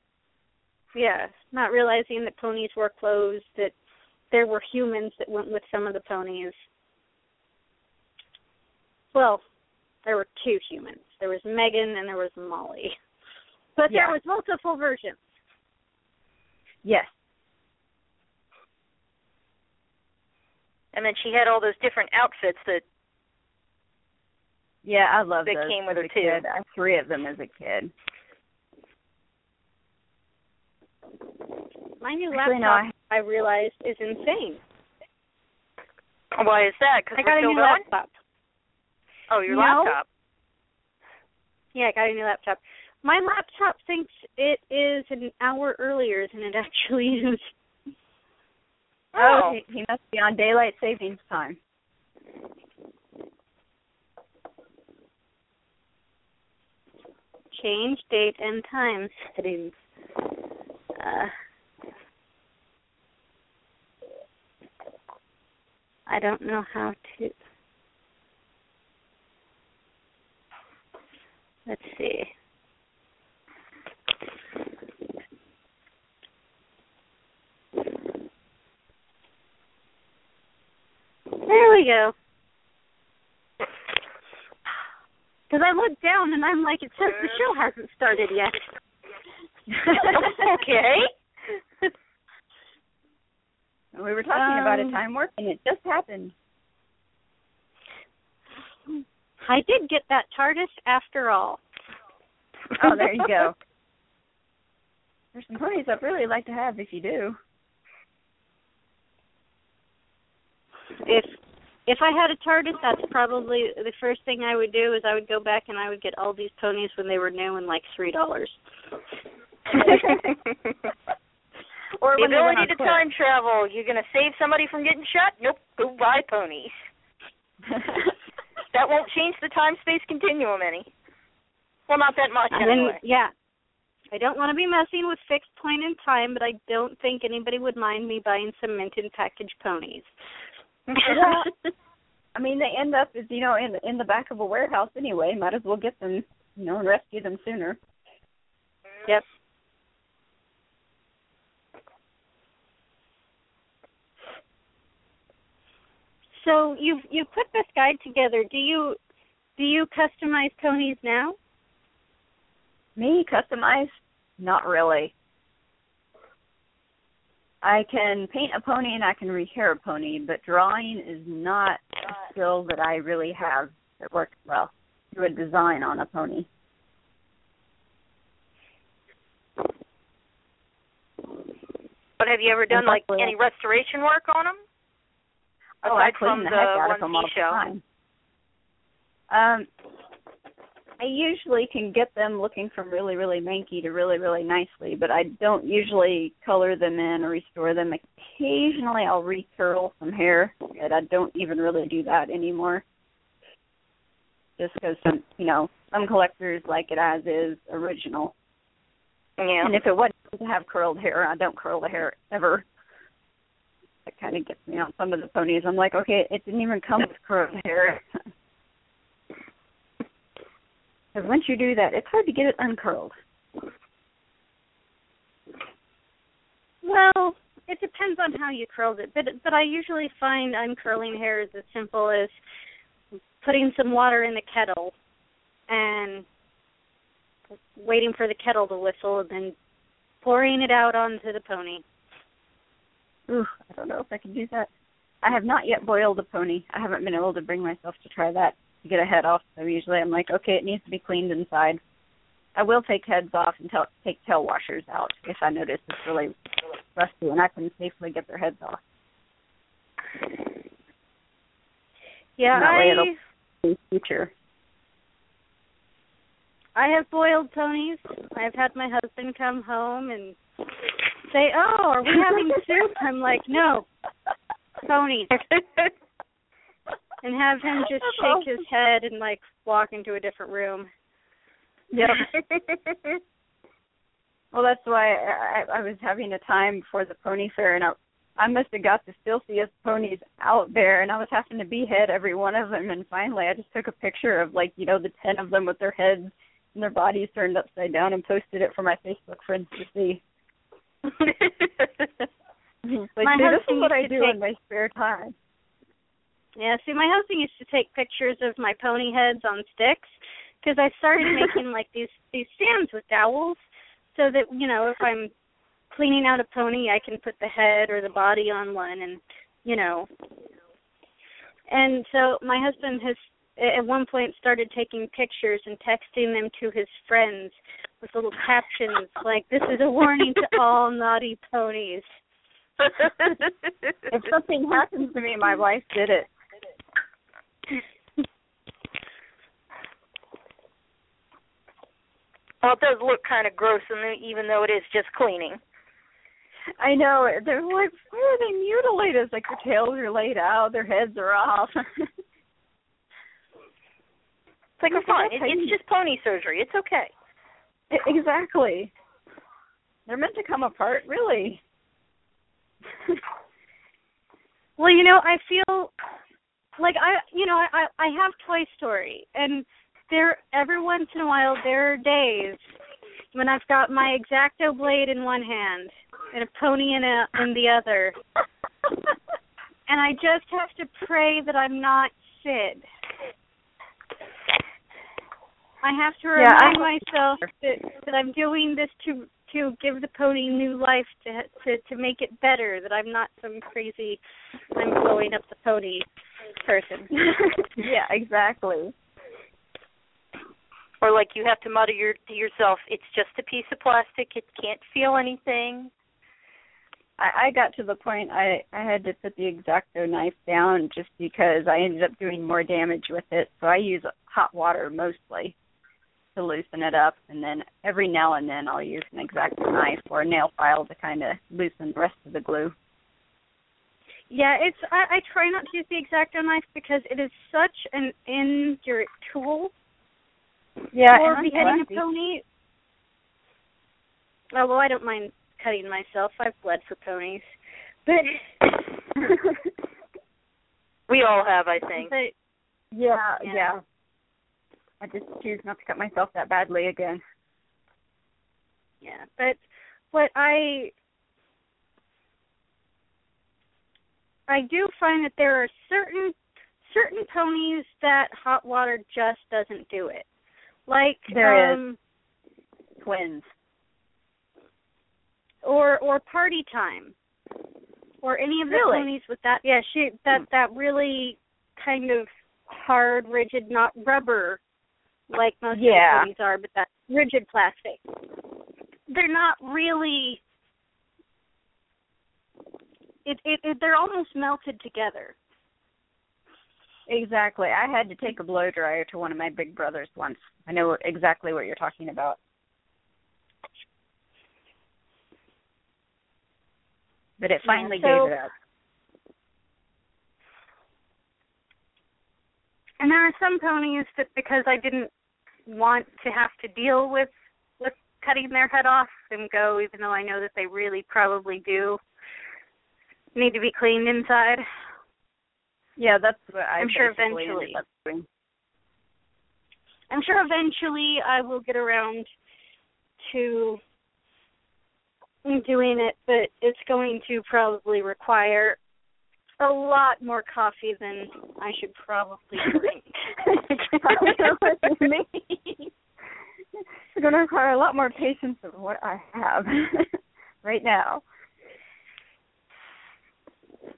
Yeah, not realizing that ponies wore clothes, that there were humans that went with some of the ponies. Well, there were two humans. There was Megan and there was Molly. But there was multiple versions. Yes. And then she had all those different outfits that... Yeah, I love those. That came with her, too. I had three of them as a kid. My new laptop, I realized, is insane. Why is that? Because I got a new laptop. Oh, your laptop. Yeah, I got a new laptop. My laptop thinks it is an hour earlier than it actually is. Oh, he must be on daylight savings time. Change date and time settings. I don't know how to... Let's see. There we go. Because I look down and I'm like, it says the show hasn't started yet. Okay. We were talking about a time warp, and it just happened. I did get that TARDIS after all. Oh, there you go. There's some ponies I'd really like to have if you do. If I had a TARDIS, that's probably the first thing I would do is I would go back and I would get all these ponies when they were new and like $3. Or the ability to time travel. You're going to save somebody from getting shot? Nope. Go buy ponies. That won't change the time-space continuum any. Well, not that much anyway. Yeah. I don't want to be messing with fixed point in time, but I don't think anybody would mind me buying some minted packaged ponies. Well, I mean, they end up, you know, in the back of a warehouse anyway. Might as well get them, you know, and rescue them sooner. Yep. So you've put this guide together. Do you customize ponies now? Me customize? Not really. I can paint a pony and I can rehair a pony, but drawing is not a skill that I really have that works well. Do a design on a pony. But have you ever done like any restoration work on them? Oh, I clean the heck out of them all the time. I usually can get them looking from really, really manky to really, really nicely, but I don't usually color them in or restore them. Occasionally I'll recurl some hair, but I don't even really do that anymore. Just because some collectors like it as is original. Yeah. And if it wasn't to have curled hair, I don't curl the hair ever. That kind of gets me on some of the ponies. I'm like, okay, it didn't even come with curled hair. Because once you do that, it's hard to get it uncurled. Well, it depends on how you curled it, but I usually find uncurling hair is as simple as putting some water in the kettle and waiting for the kettle to whistle and then pouring it out onto the pony. Ooh, I don't know if I can do that. I have not yet boiled a pony. I haven't been able to bring myself to try that, to get a head off. So usually I'm like, okay, it needs to be cleaned inside. I will take heads off and take tail washers out if I notice it's really rusty and I can safely get their heads off. Yeah, that way it'll be in the future. I have boiled ponies. I've had my husband come home and say, oh, are we having soup? I'm like, no, ponies. And have him just shake his head and, like, walk into a different room. Yep. Well, that's why I was having a time before the pony fair, and I must have got the filthiest ponies out there, and I was having to behead every one of them, and finally I just took a picture of, like, the 10 of them with their heads and their bodies turned upside down and posted it for my Facebook friends to see. This is what I do in my spare time. Yeah, see, my husband used to take pictures of my pony heads on sticks because I started making, these stands with dowels so that, if I'm cleaning out a pony, I can put the head or the body on one and, And so my husband has, at one point, started taking pictures and texting them to his friends with little captions like, this is a warning to all naughty ponies. If something happens to me, my wife did it. Well, it does look kind of gross, even though it is just cleaning. I know. They're like, why are they mutilated? It's like their tails are laid out, their heads are off. It's like, come on, it's just pony surgery. It's okay. Exactly. They're meant to come apart, really. Well, I feel like I have Toy Story, and there every once in a while there are days when I've got my X-Acto blade in one hand and a pony in the other, and I just have to pray that I'm not Sid. I have to remind myself that I'm doing this to give the pony new life, to make it better, that I'm not some crazy, I'm blowing up the pony person. Yeah, exactly. Or like you have to mutter to yourself, it's just a piece of plastic, it can't feel anything. I got to the point I had to put the X-Acto knife down just because I ended up doing more damage with it, so I use hot water mostly to loosen it up, and then every now and then I'll use an X-Acto knife or a nail file to kind of loosen the rest of the glue. Yeah, I try not to use the X-Acto knife because it is such an inaccurate tool. Yeah, or beheading a pony. Oh, well, I don't mind cutting myself. I've bled for ponies, but we all have, I think. But, yeah. I just choose not to cut myself that badly again. Yeah, but what I do find that there are certain ponies that hot water just doesn't do it. Like there is twins, or Party Time, or any of the ponies with that. Yeah, that really kind of hard, rigid, not rubber. Like most ponies are, but that's rigid plastic. They're not really. They're almost melted together. Exactly. I had to take a blow dryer to one of my big brothers once. I know exactly what you're talking about. But it finally gave it up. And there are some ponies that, because I didn't want to have to deal with cutting their head off and go, even though I know that they really probably do need to be cleaned inside. Yeah, that's what I'm sure eventually. I'm sure eventually I will get around to doing it, but it's going to probably require a lot more coffee than I should probably drink. It's probably over to me. It's going to require a lot more patience than what I have right now.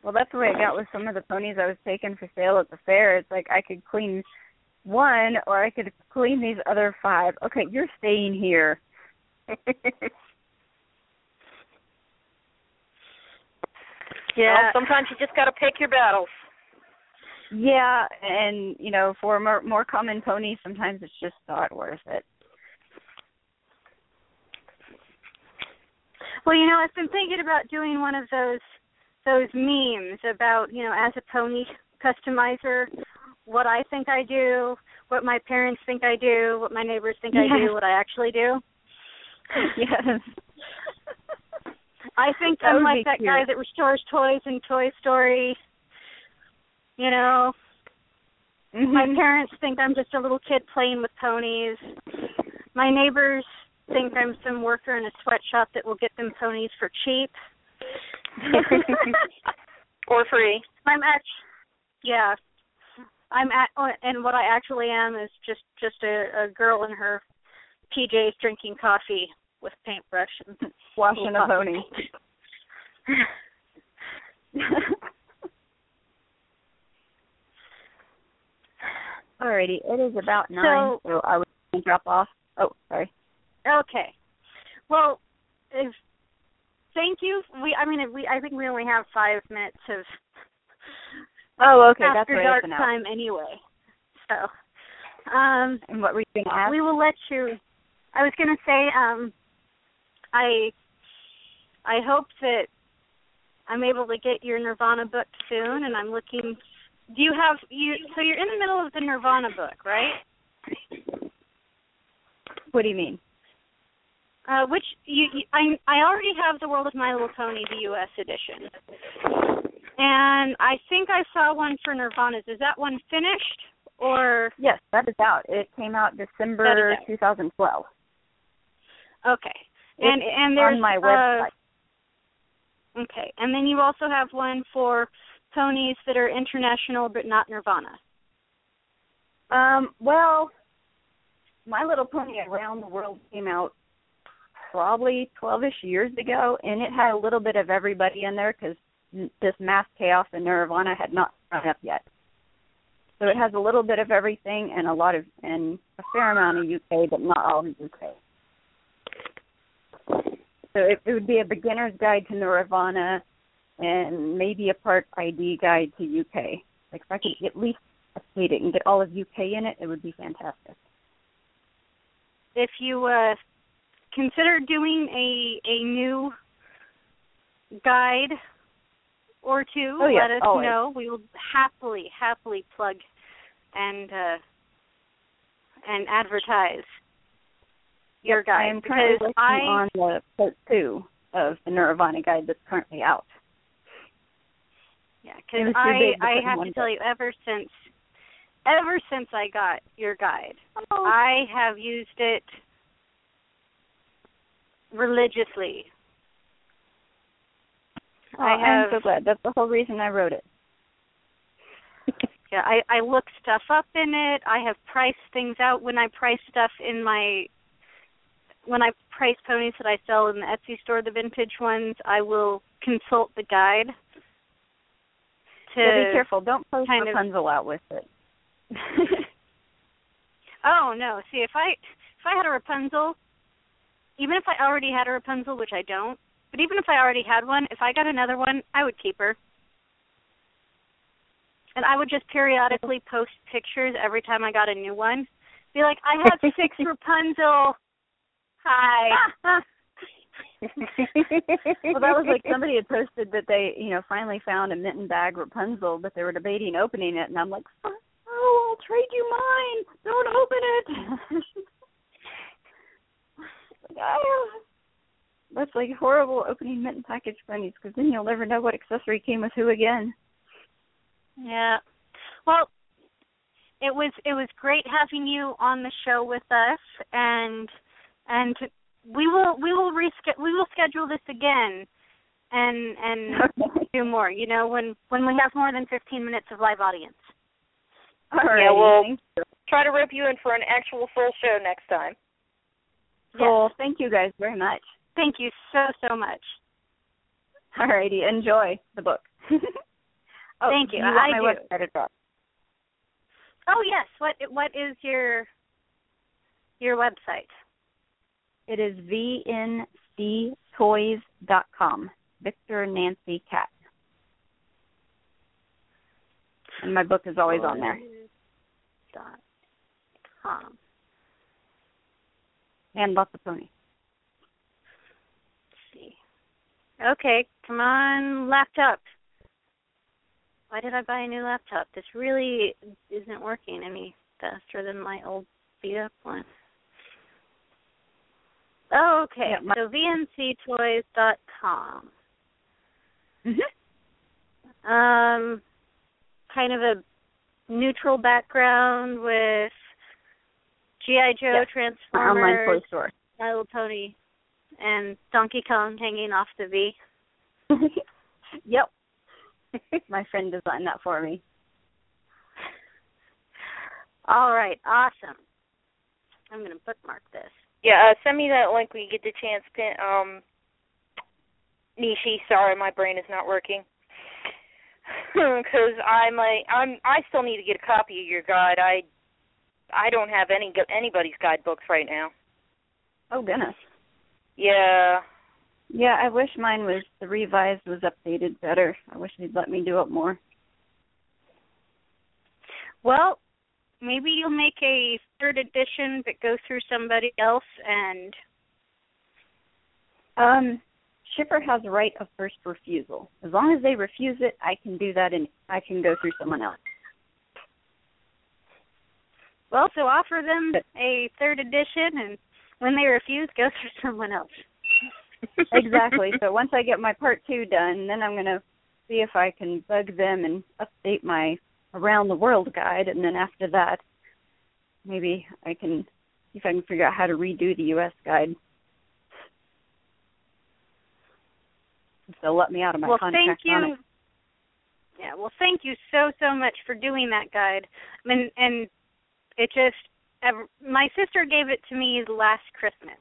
Well, that's the way it got with some of the ponies I was taking for sale at the fair. It's like I could clean one or I could clean these other five. Okay, you're staying here. Yeah. Well, sometimes you just got to pick your battles. Yeah, and, you know, for more common ponies, sometimes it's just not worth it. Well, you know, I've been thinking about doing one of those memes about, you know, as a pony customizer, what I think I do, what my parents think I do, what my neighbors think I do, what I actually do. Yes. I think I'm like that guy that restores toys in Toy Story. You know, my parents think I'm just a little kid playing with ponies. My neighbors think I'm some worker in a sweatshop that will get them ponies for cheap. Or free. And what I actually am is just a girl in her PJs drinking coffee with paintbrush and washing a pony. Alrighty, it is about 9, so I would drop off. Oh, sorry. Okay. Well, thank you. I think we only have 5 minutes of. Oh, okay. After that's dark time anyway. So. And what were you going to ask? We will let you. I was going to say. I hope that I'm able to get your Nirvana book soon, and I'm looking. So you're in the middle of the Nirvana book, right? What do you mean? I already have the World of My Little Pony, the U.S. edition, and I think I saw one for Nirvana's. Is that one finished? Or yes, that is out. It came out December 2012. Okay. And there's on my website. Okay. And then you also have one for ponies that are international but not Nirvana. Well, My Little Pony Around the World came out probably 12-ish years ago, and it had a little bit of everybody in there because this Mass Chaos and Nirvana had not run up yet. So it has a little bit of everything and a fair amount of UK, but not all in the UK. So it would be a beginner's guide to Nirvana and maybe a part ID guide to UK. Like if I could at least update it and get all of UK in it, it would be fantastic. If you consider doing a new guide or two, let us know. We will happily plug and advertise. Your guide. I am currently working on the part 2 of the Nirvana guide that's currently out. Yeah, because I have to tell you, ever since I got your guide, I have used it religiously. Oh, I'm so glad. That's the whole reason I wrote it. Yeah, I look stuff up in it. I have priced things out when I price stuff in my. When I price ponies that I sell in the Etsy store, the vintage ones, I will consult the guide. Be careful. Don't post Rapunzel out with it. Oh, no. See, if I had a Rapunzel, even if I already had a Rapunzel, which I don't, but even if I already had one, if I got another one, I would keep her. And I would just periodically post pictures every time I got a new one. Be like, I have 6 Rapunzel. Hi. Well, that was like somebody had posted that they, you know, finally found a mitten bag Rapunzel, but they were debating opening it, and I'm like, oh, I'll trade you mine. Don't open it. That's like horrible opening mitten package bunnies, because then you'll never know what accessory came with who again. Yeah. Well, it was great having you on the show with us, and we will schedule this again and do more. You know, when we have more than 15 minutes of live audience. All right. Yeah, we'll try to rope you in for an actual full show next time. Cool. Yes. Thank you guys very much. Thank you so much. All righty. Enjoy the book. Oh, thank you. I do. Oh yes. What is your website? It is VNCToys.com. Victor Nancy Cat. And my book is always on there. .com. And lots of ponies. Let's see. Okay, come on, laptop. Why did I buy a new laptop? This really isn't working any faster than my old beat-up one. Oh, okay, yeah, so VNCToys.com. Mm-hmm. Kind of a neutral background with G.I. Joe, yeah. Transformers, online toy store. My Little Pony, and Donkey Kong hanging off the V. Yep. My friend designed that for me. All right, awesome. I'm going to bookmark this. Yeah, send me that link when you get the chance, Nishi, sorry, my brain is not working. Because I still need to get a copy of your guide. I don't have anybody's guidebooks right now. Oh, goodness. Yeah. Yeah, I wish mine was, the revised was updated better. I wish they'd let me do it more. Well, maybe you'll make a third edition but go through somebody else and... Schiffer has a right of first refusal. As long as they refuse it, I can do that and I can go through someone else. Well, so offer them a third edition, and when they refuse, go through someone else. Exactly. So once I get my part 2 done, then I'm going to see if I can bug them and update my Around the World guide, and then after that, maybe I can see if I can figure out how to redo the U.S. guide. If they'll let me out of my contract on it. Yeah, well, thank you so much for doing that guide. I mean, and it just, my sister gave it to me last Christmas.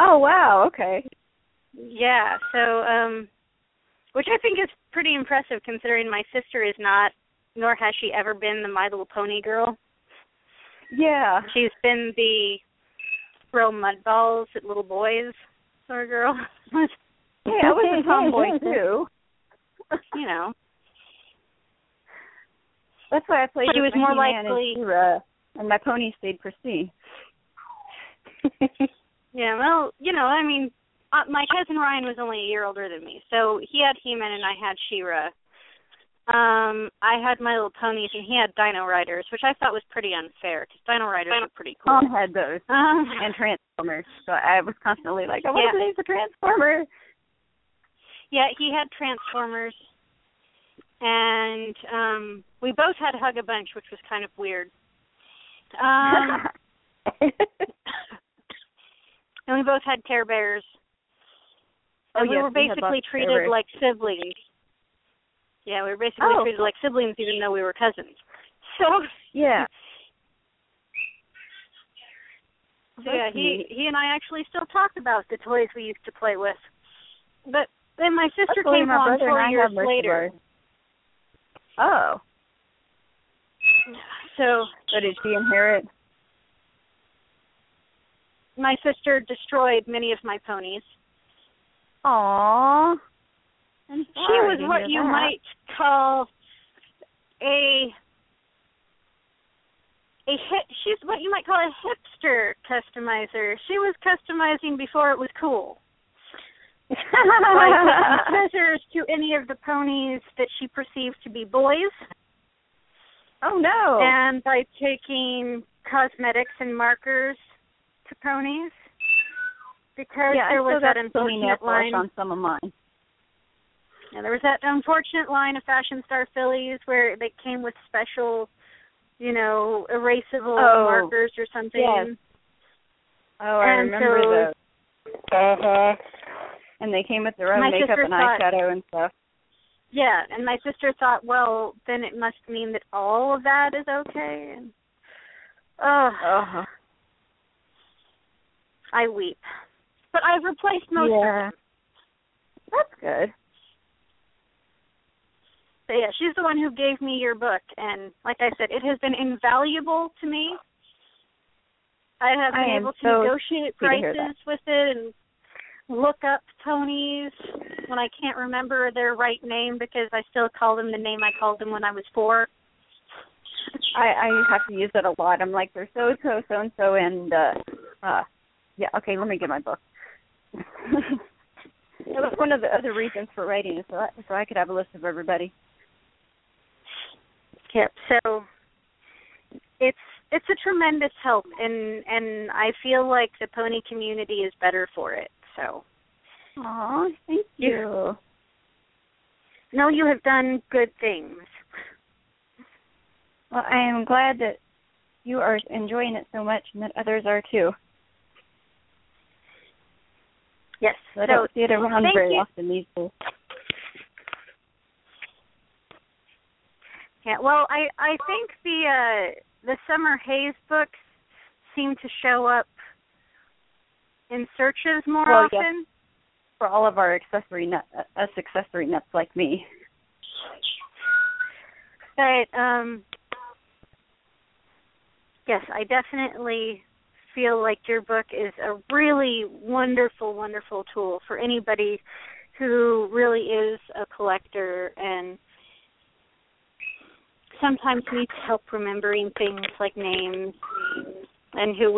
Oh, wow, okay. Yeah, so, which I think is pretty impressive considering my sister is not, nor has she ever been the My Little Pony girl. Yeah. She's been the throw mud balls at little boys sort of girl. Yeah, I was a tomboy too. You know. That's why I played with more likely She-Ra, and my pony stayed pristine. Yeah, well, you know, I mean, my cousin Ryan was only a year older than me, so he had He-Man and I had She-Ra. I had My Little Ponies, and he had Dino Riders, which I thought was pretty unfair, because Dino Riders were pretty cool. Mom had those, and Transformers, so I was constantly like, I want to play for Transformers. Yeah, he had Transformers, and we both had Hug-A-Bunch, which was kind of weird. And we both had Care Bears. And we were basically treated like siblings. Yeah, we were basically treated like siblings even though we were cousins. So yeah. So yeah, he and I actually still talk about the toys we used to play with. But then my sister came along 4 years later. Oh. So did she inherit? My sister destroyed many of my ponies. Aww. She was what you might call she's what you might call a hipster customizer. She was customizing before it was cool. Like scissors to any of the ponies that she perceived to be boys. Oh no! And by taking cosmetics and markers to ponies, because there was that unfortunate line on some of mine. And there was that unfortunate line of Fashion Star Phillies where they came with special, you know, erasable markers or something. Yes. Oh, and I remember those. Uh-huh. And they came with their own makeup and eyeshadow and stuff. Yeah, and my sister thought, well, then it must mean that all of that is okay. And, I weep. But I've replaced most of them. That's good. So, yeah, she's the one who gave me your book. And, like I said, it has been invaluable to me. I have been able to negotiate prices with it and look up ponies when I can't remember their right name because I still call them the name I called them when I was 4. I have to use it a lot. I'm like, they're so-and-so, so-and-so, and, yeah, okay, let me get my book. That was one of the other reasons for writing, so I could have a list of everybody. Yep, so it's a tremendous help, and I feel like the pony community is better for it. So, aw, thank you. No, you have done good things. Well, I am glad that you are enjoying it so much and that others are too. Yes. I don't see it around very often these days. Yeah, well, I think the Summer Hayes books seem to show up in searches more often? For all of our accessory nuts like me. But, yes, I definitely feel like your book is a really wonderful, wonderful tool for anybody who really is a collector and sometimes needs help remembering things like names and who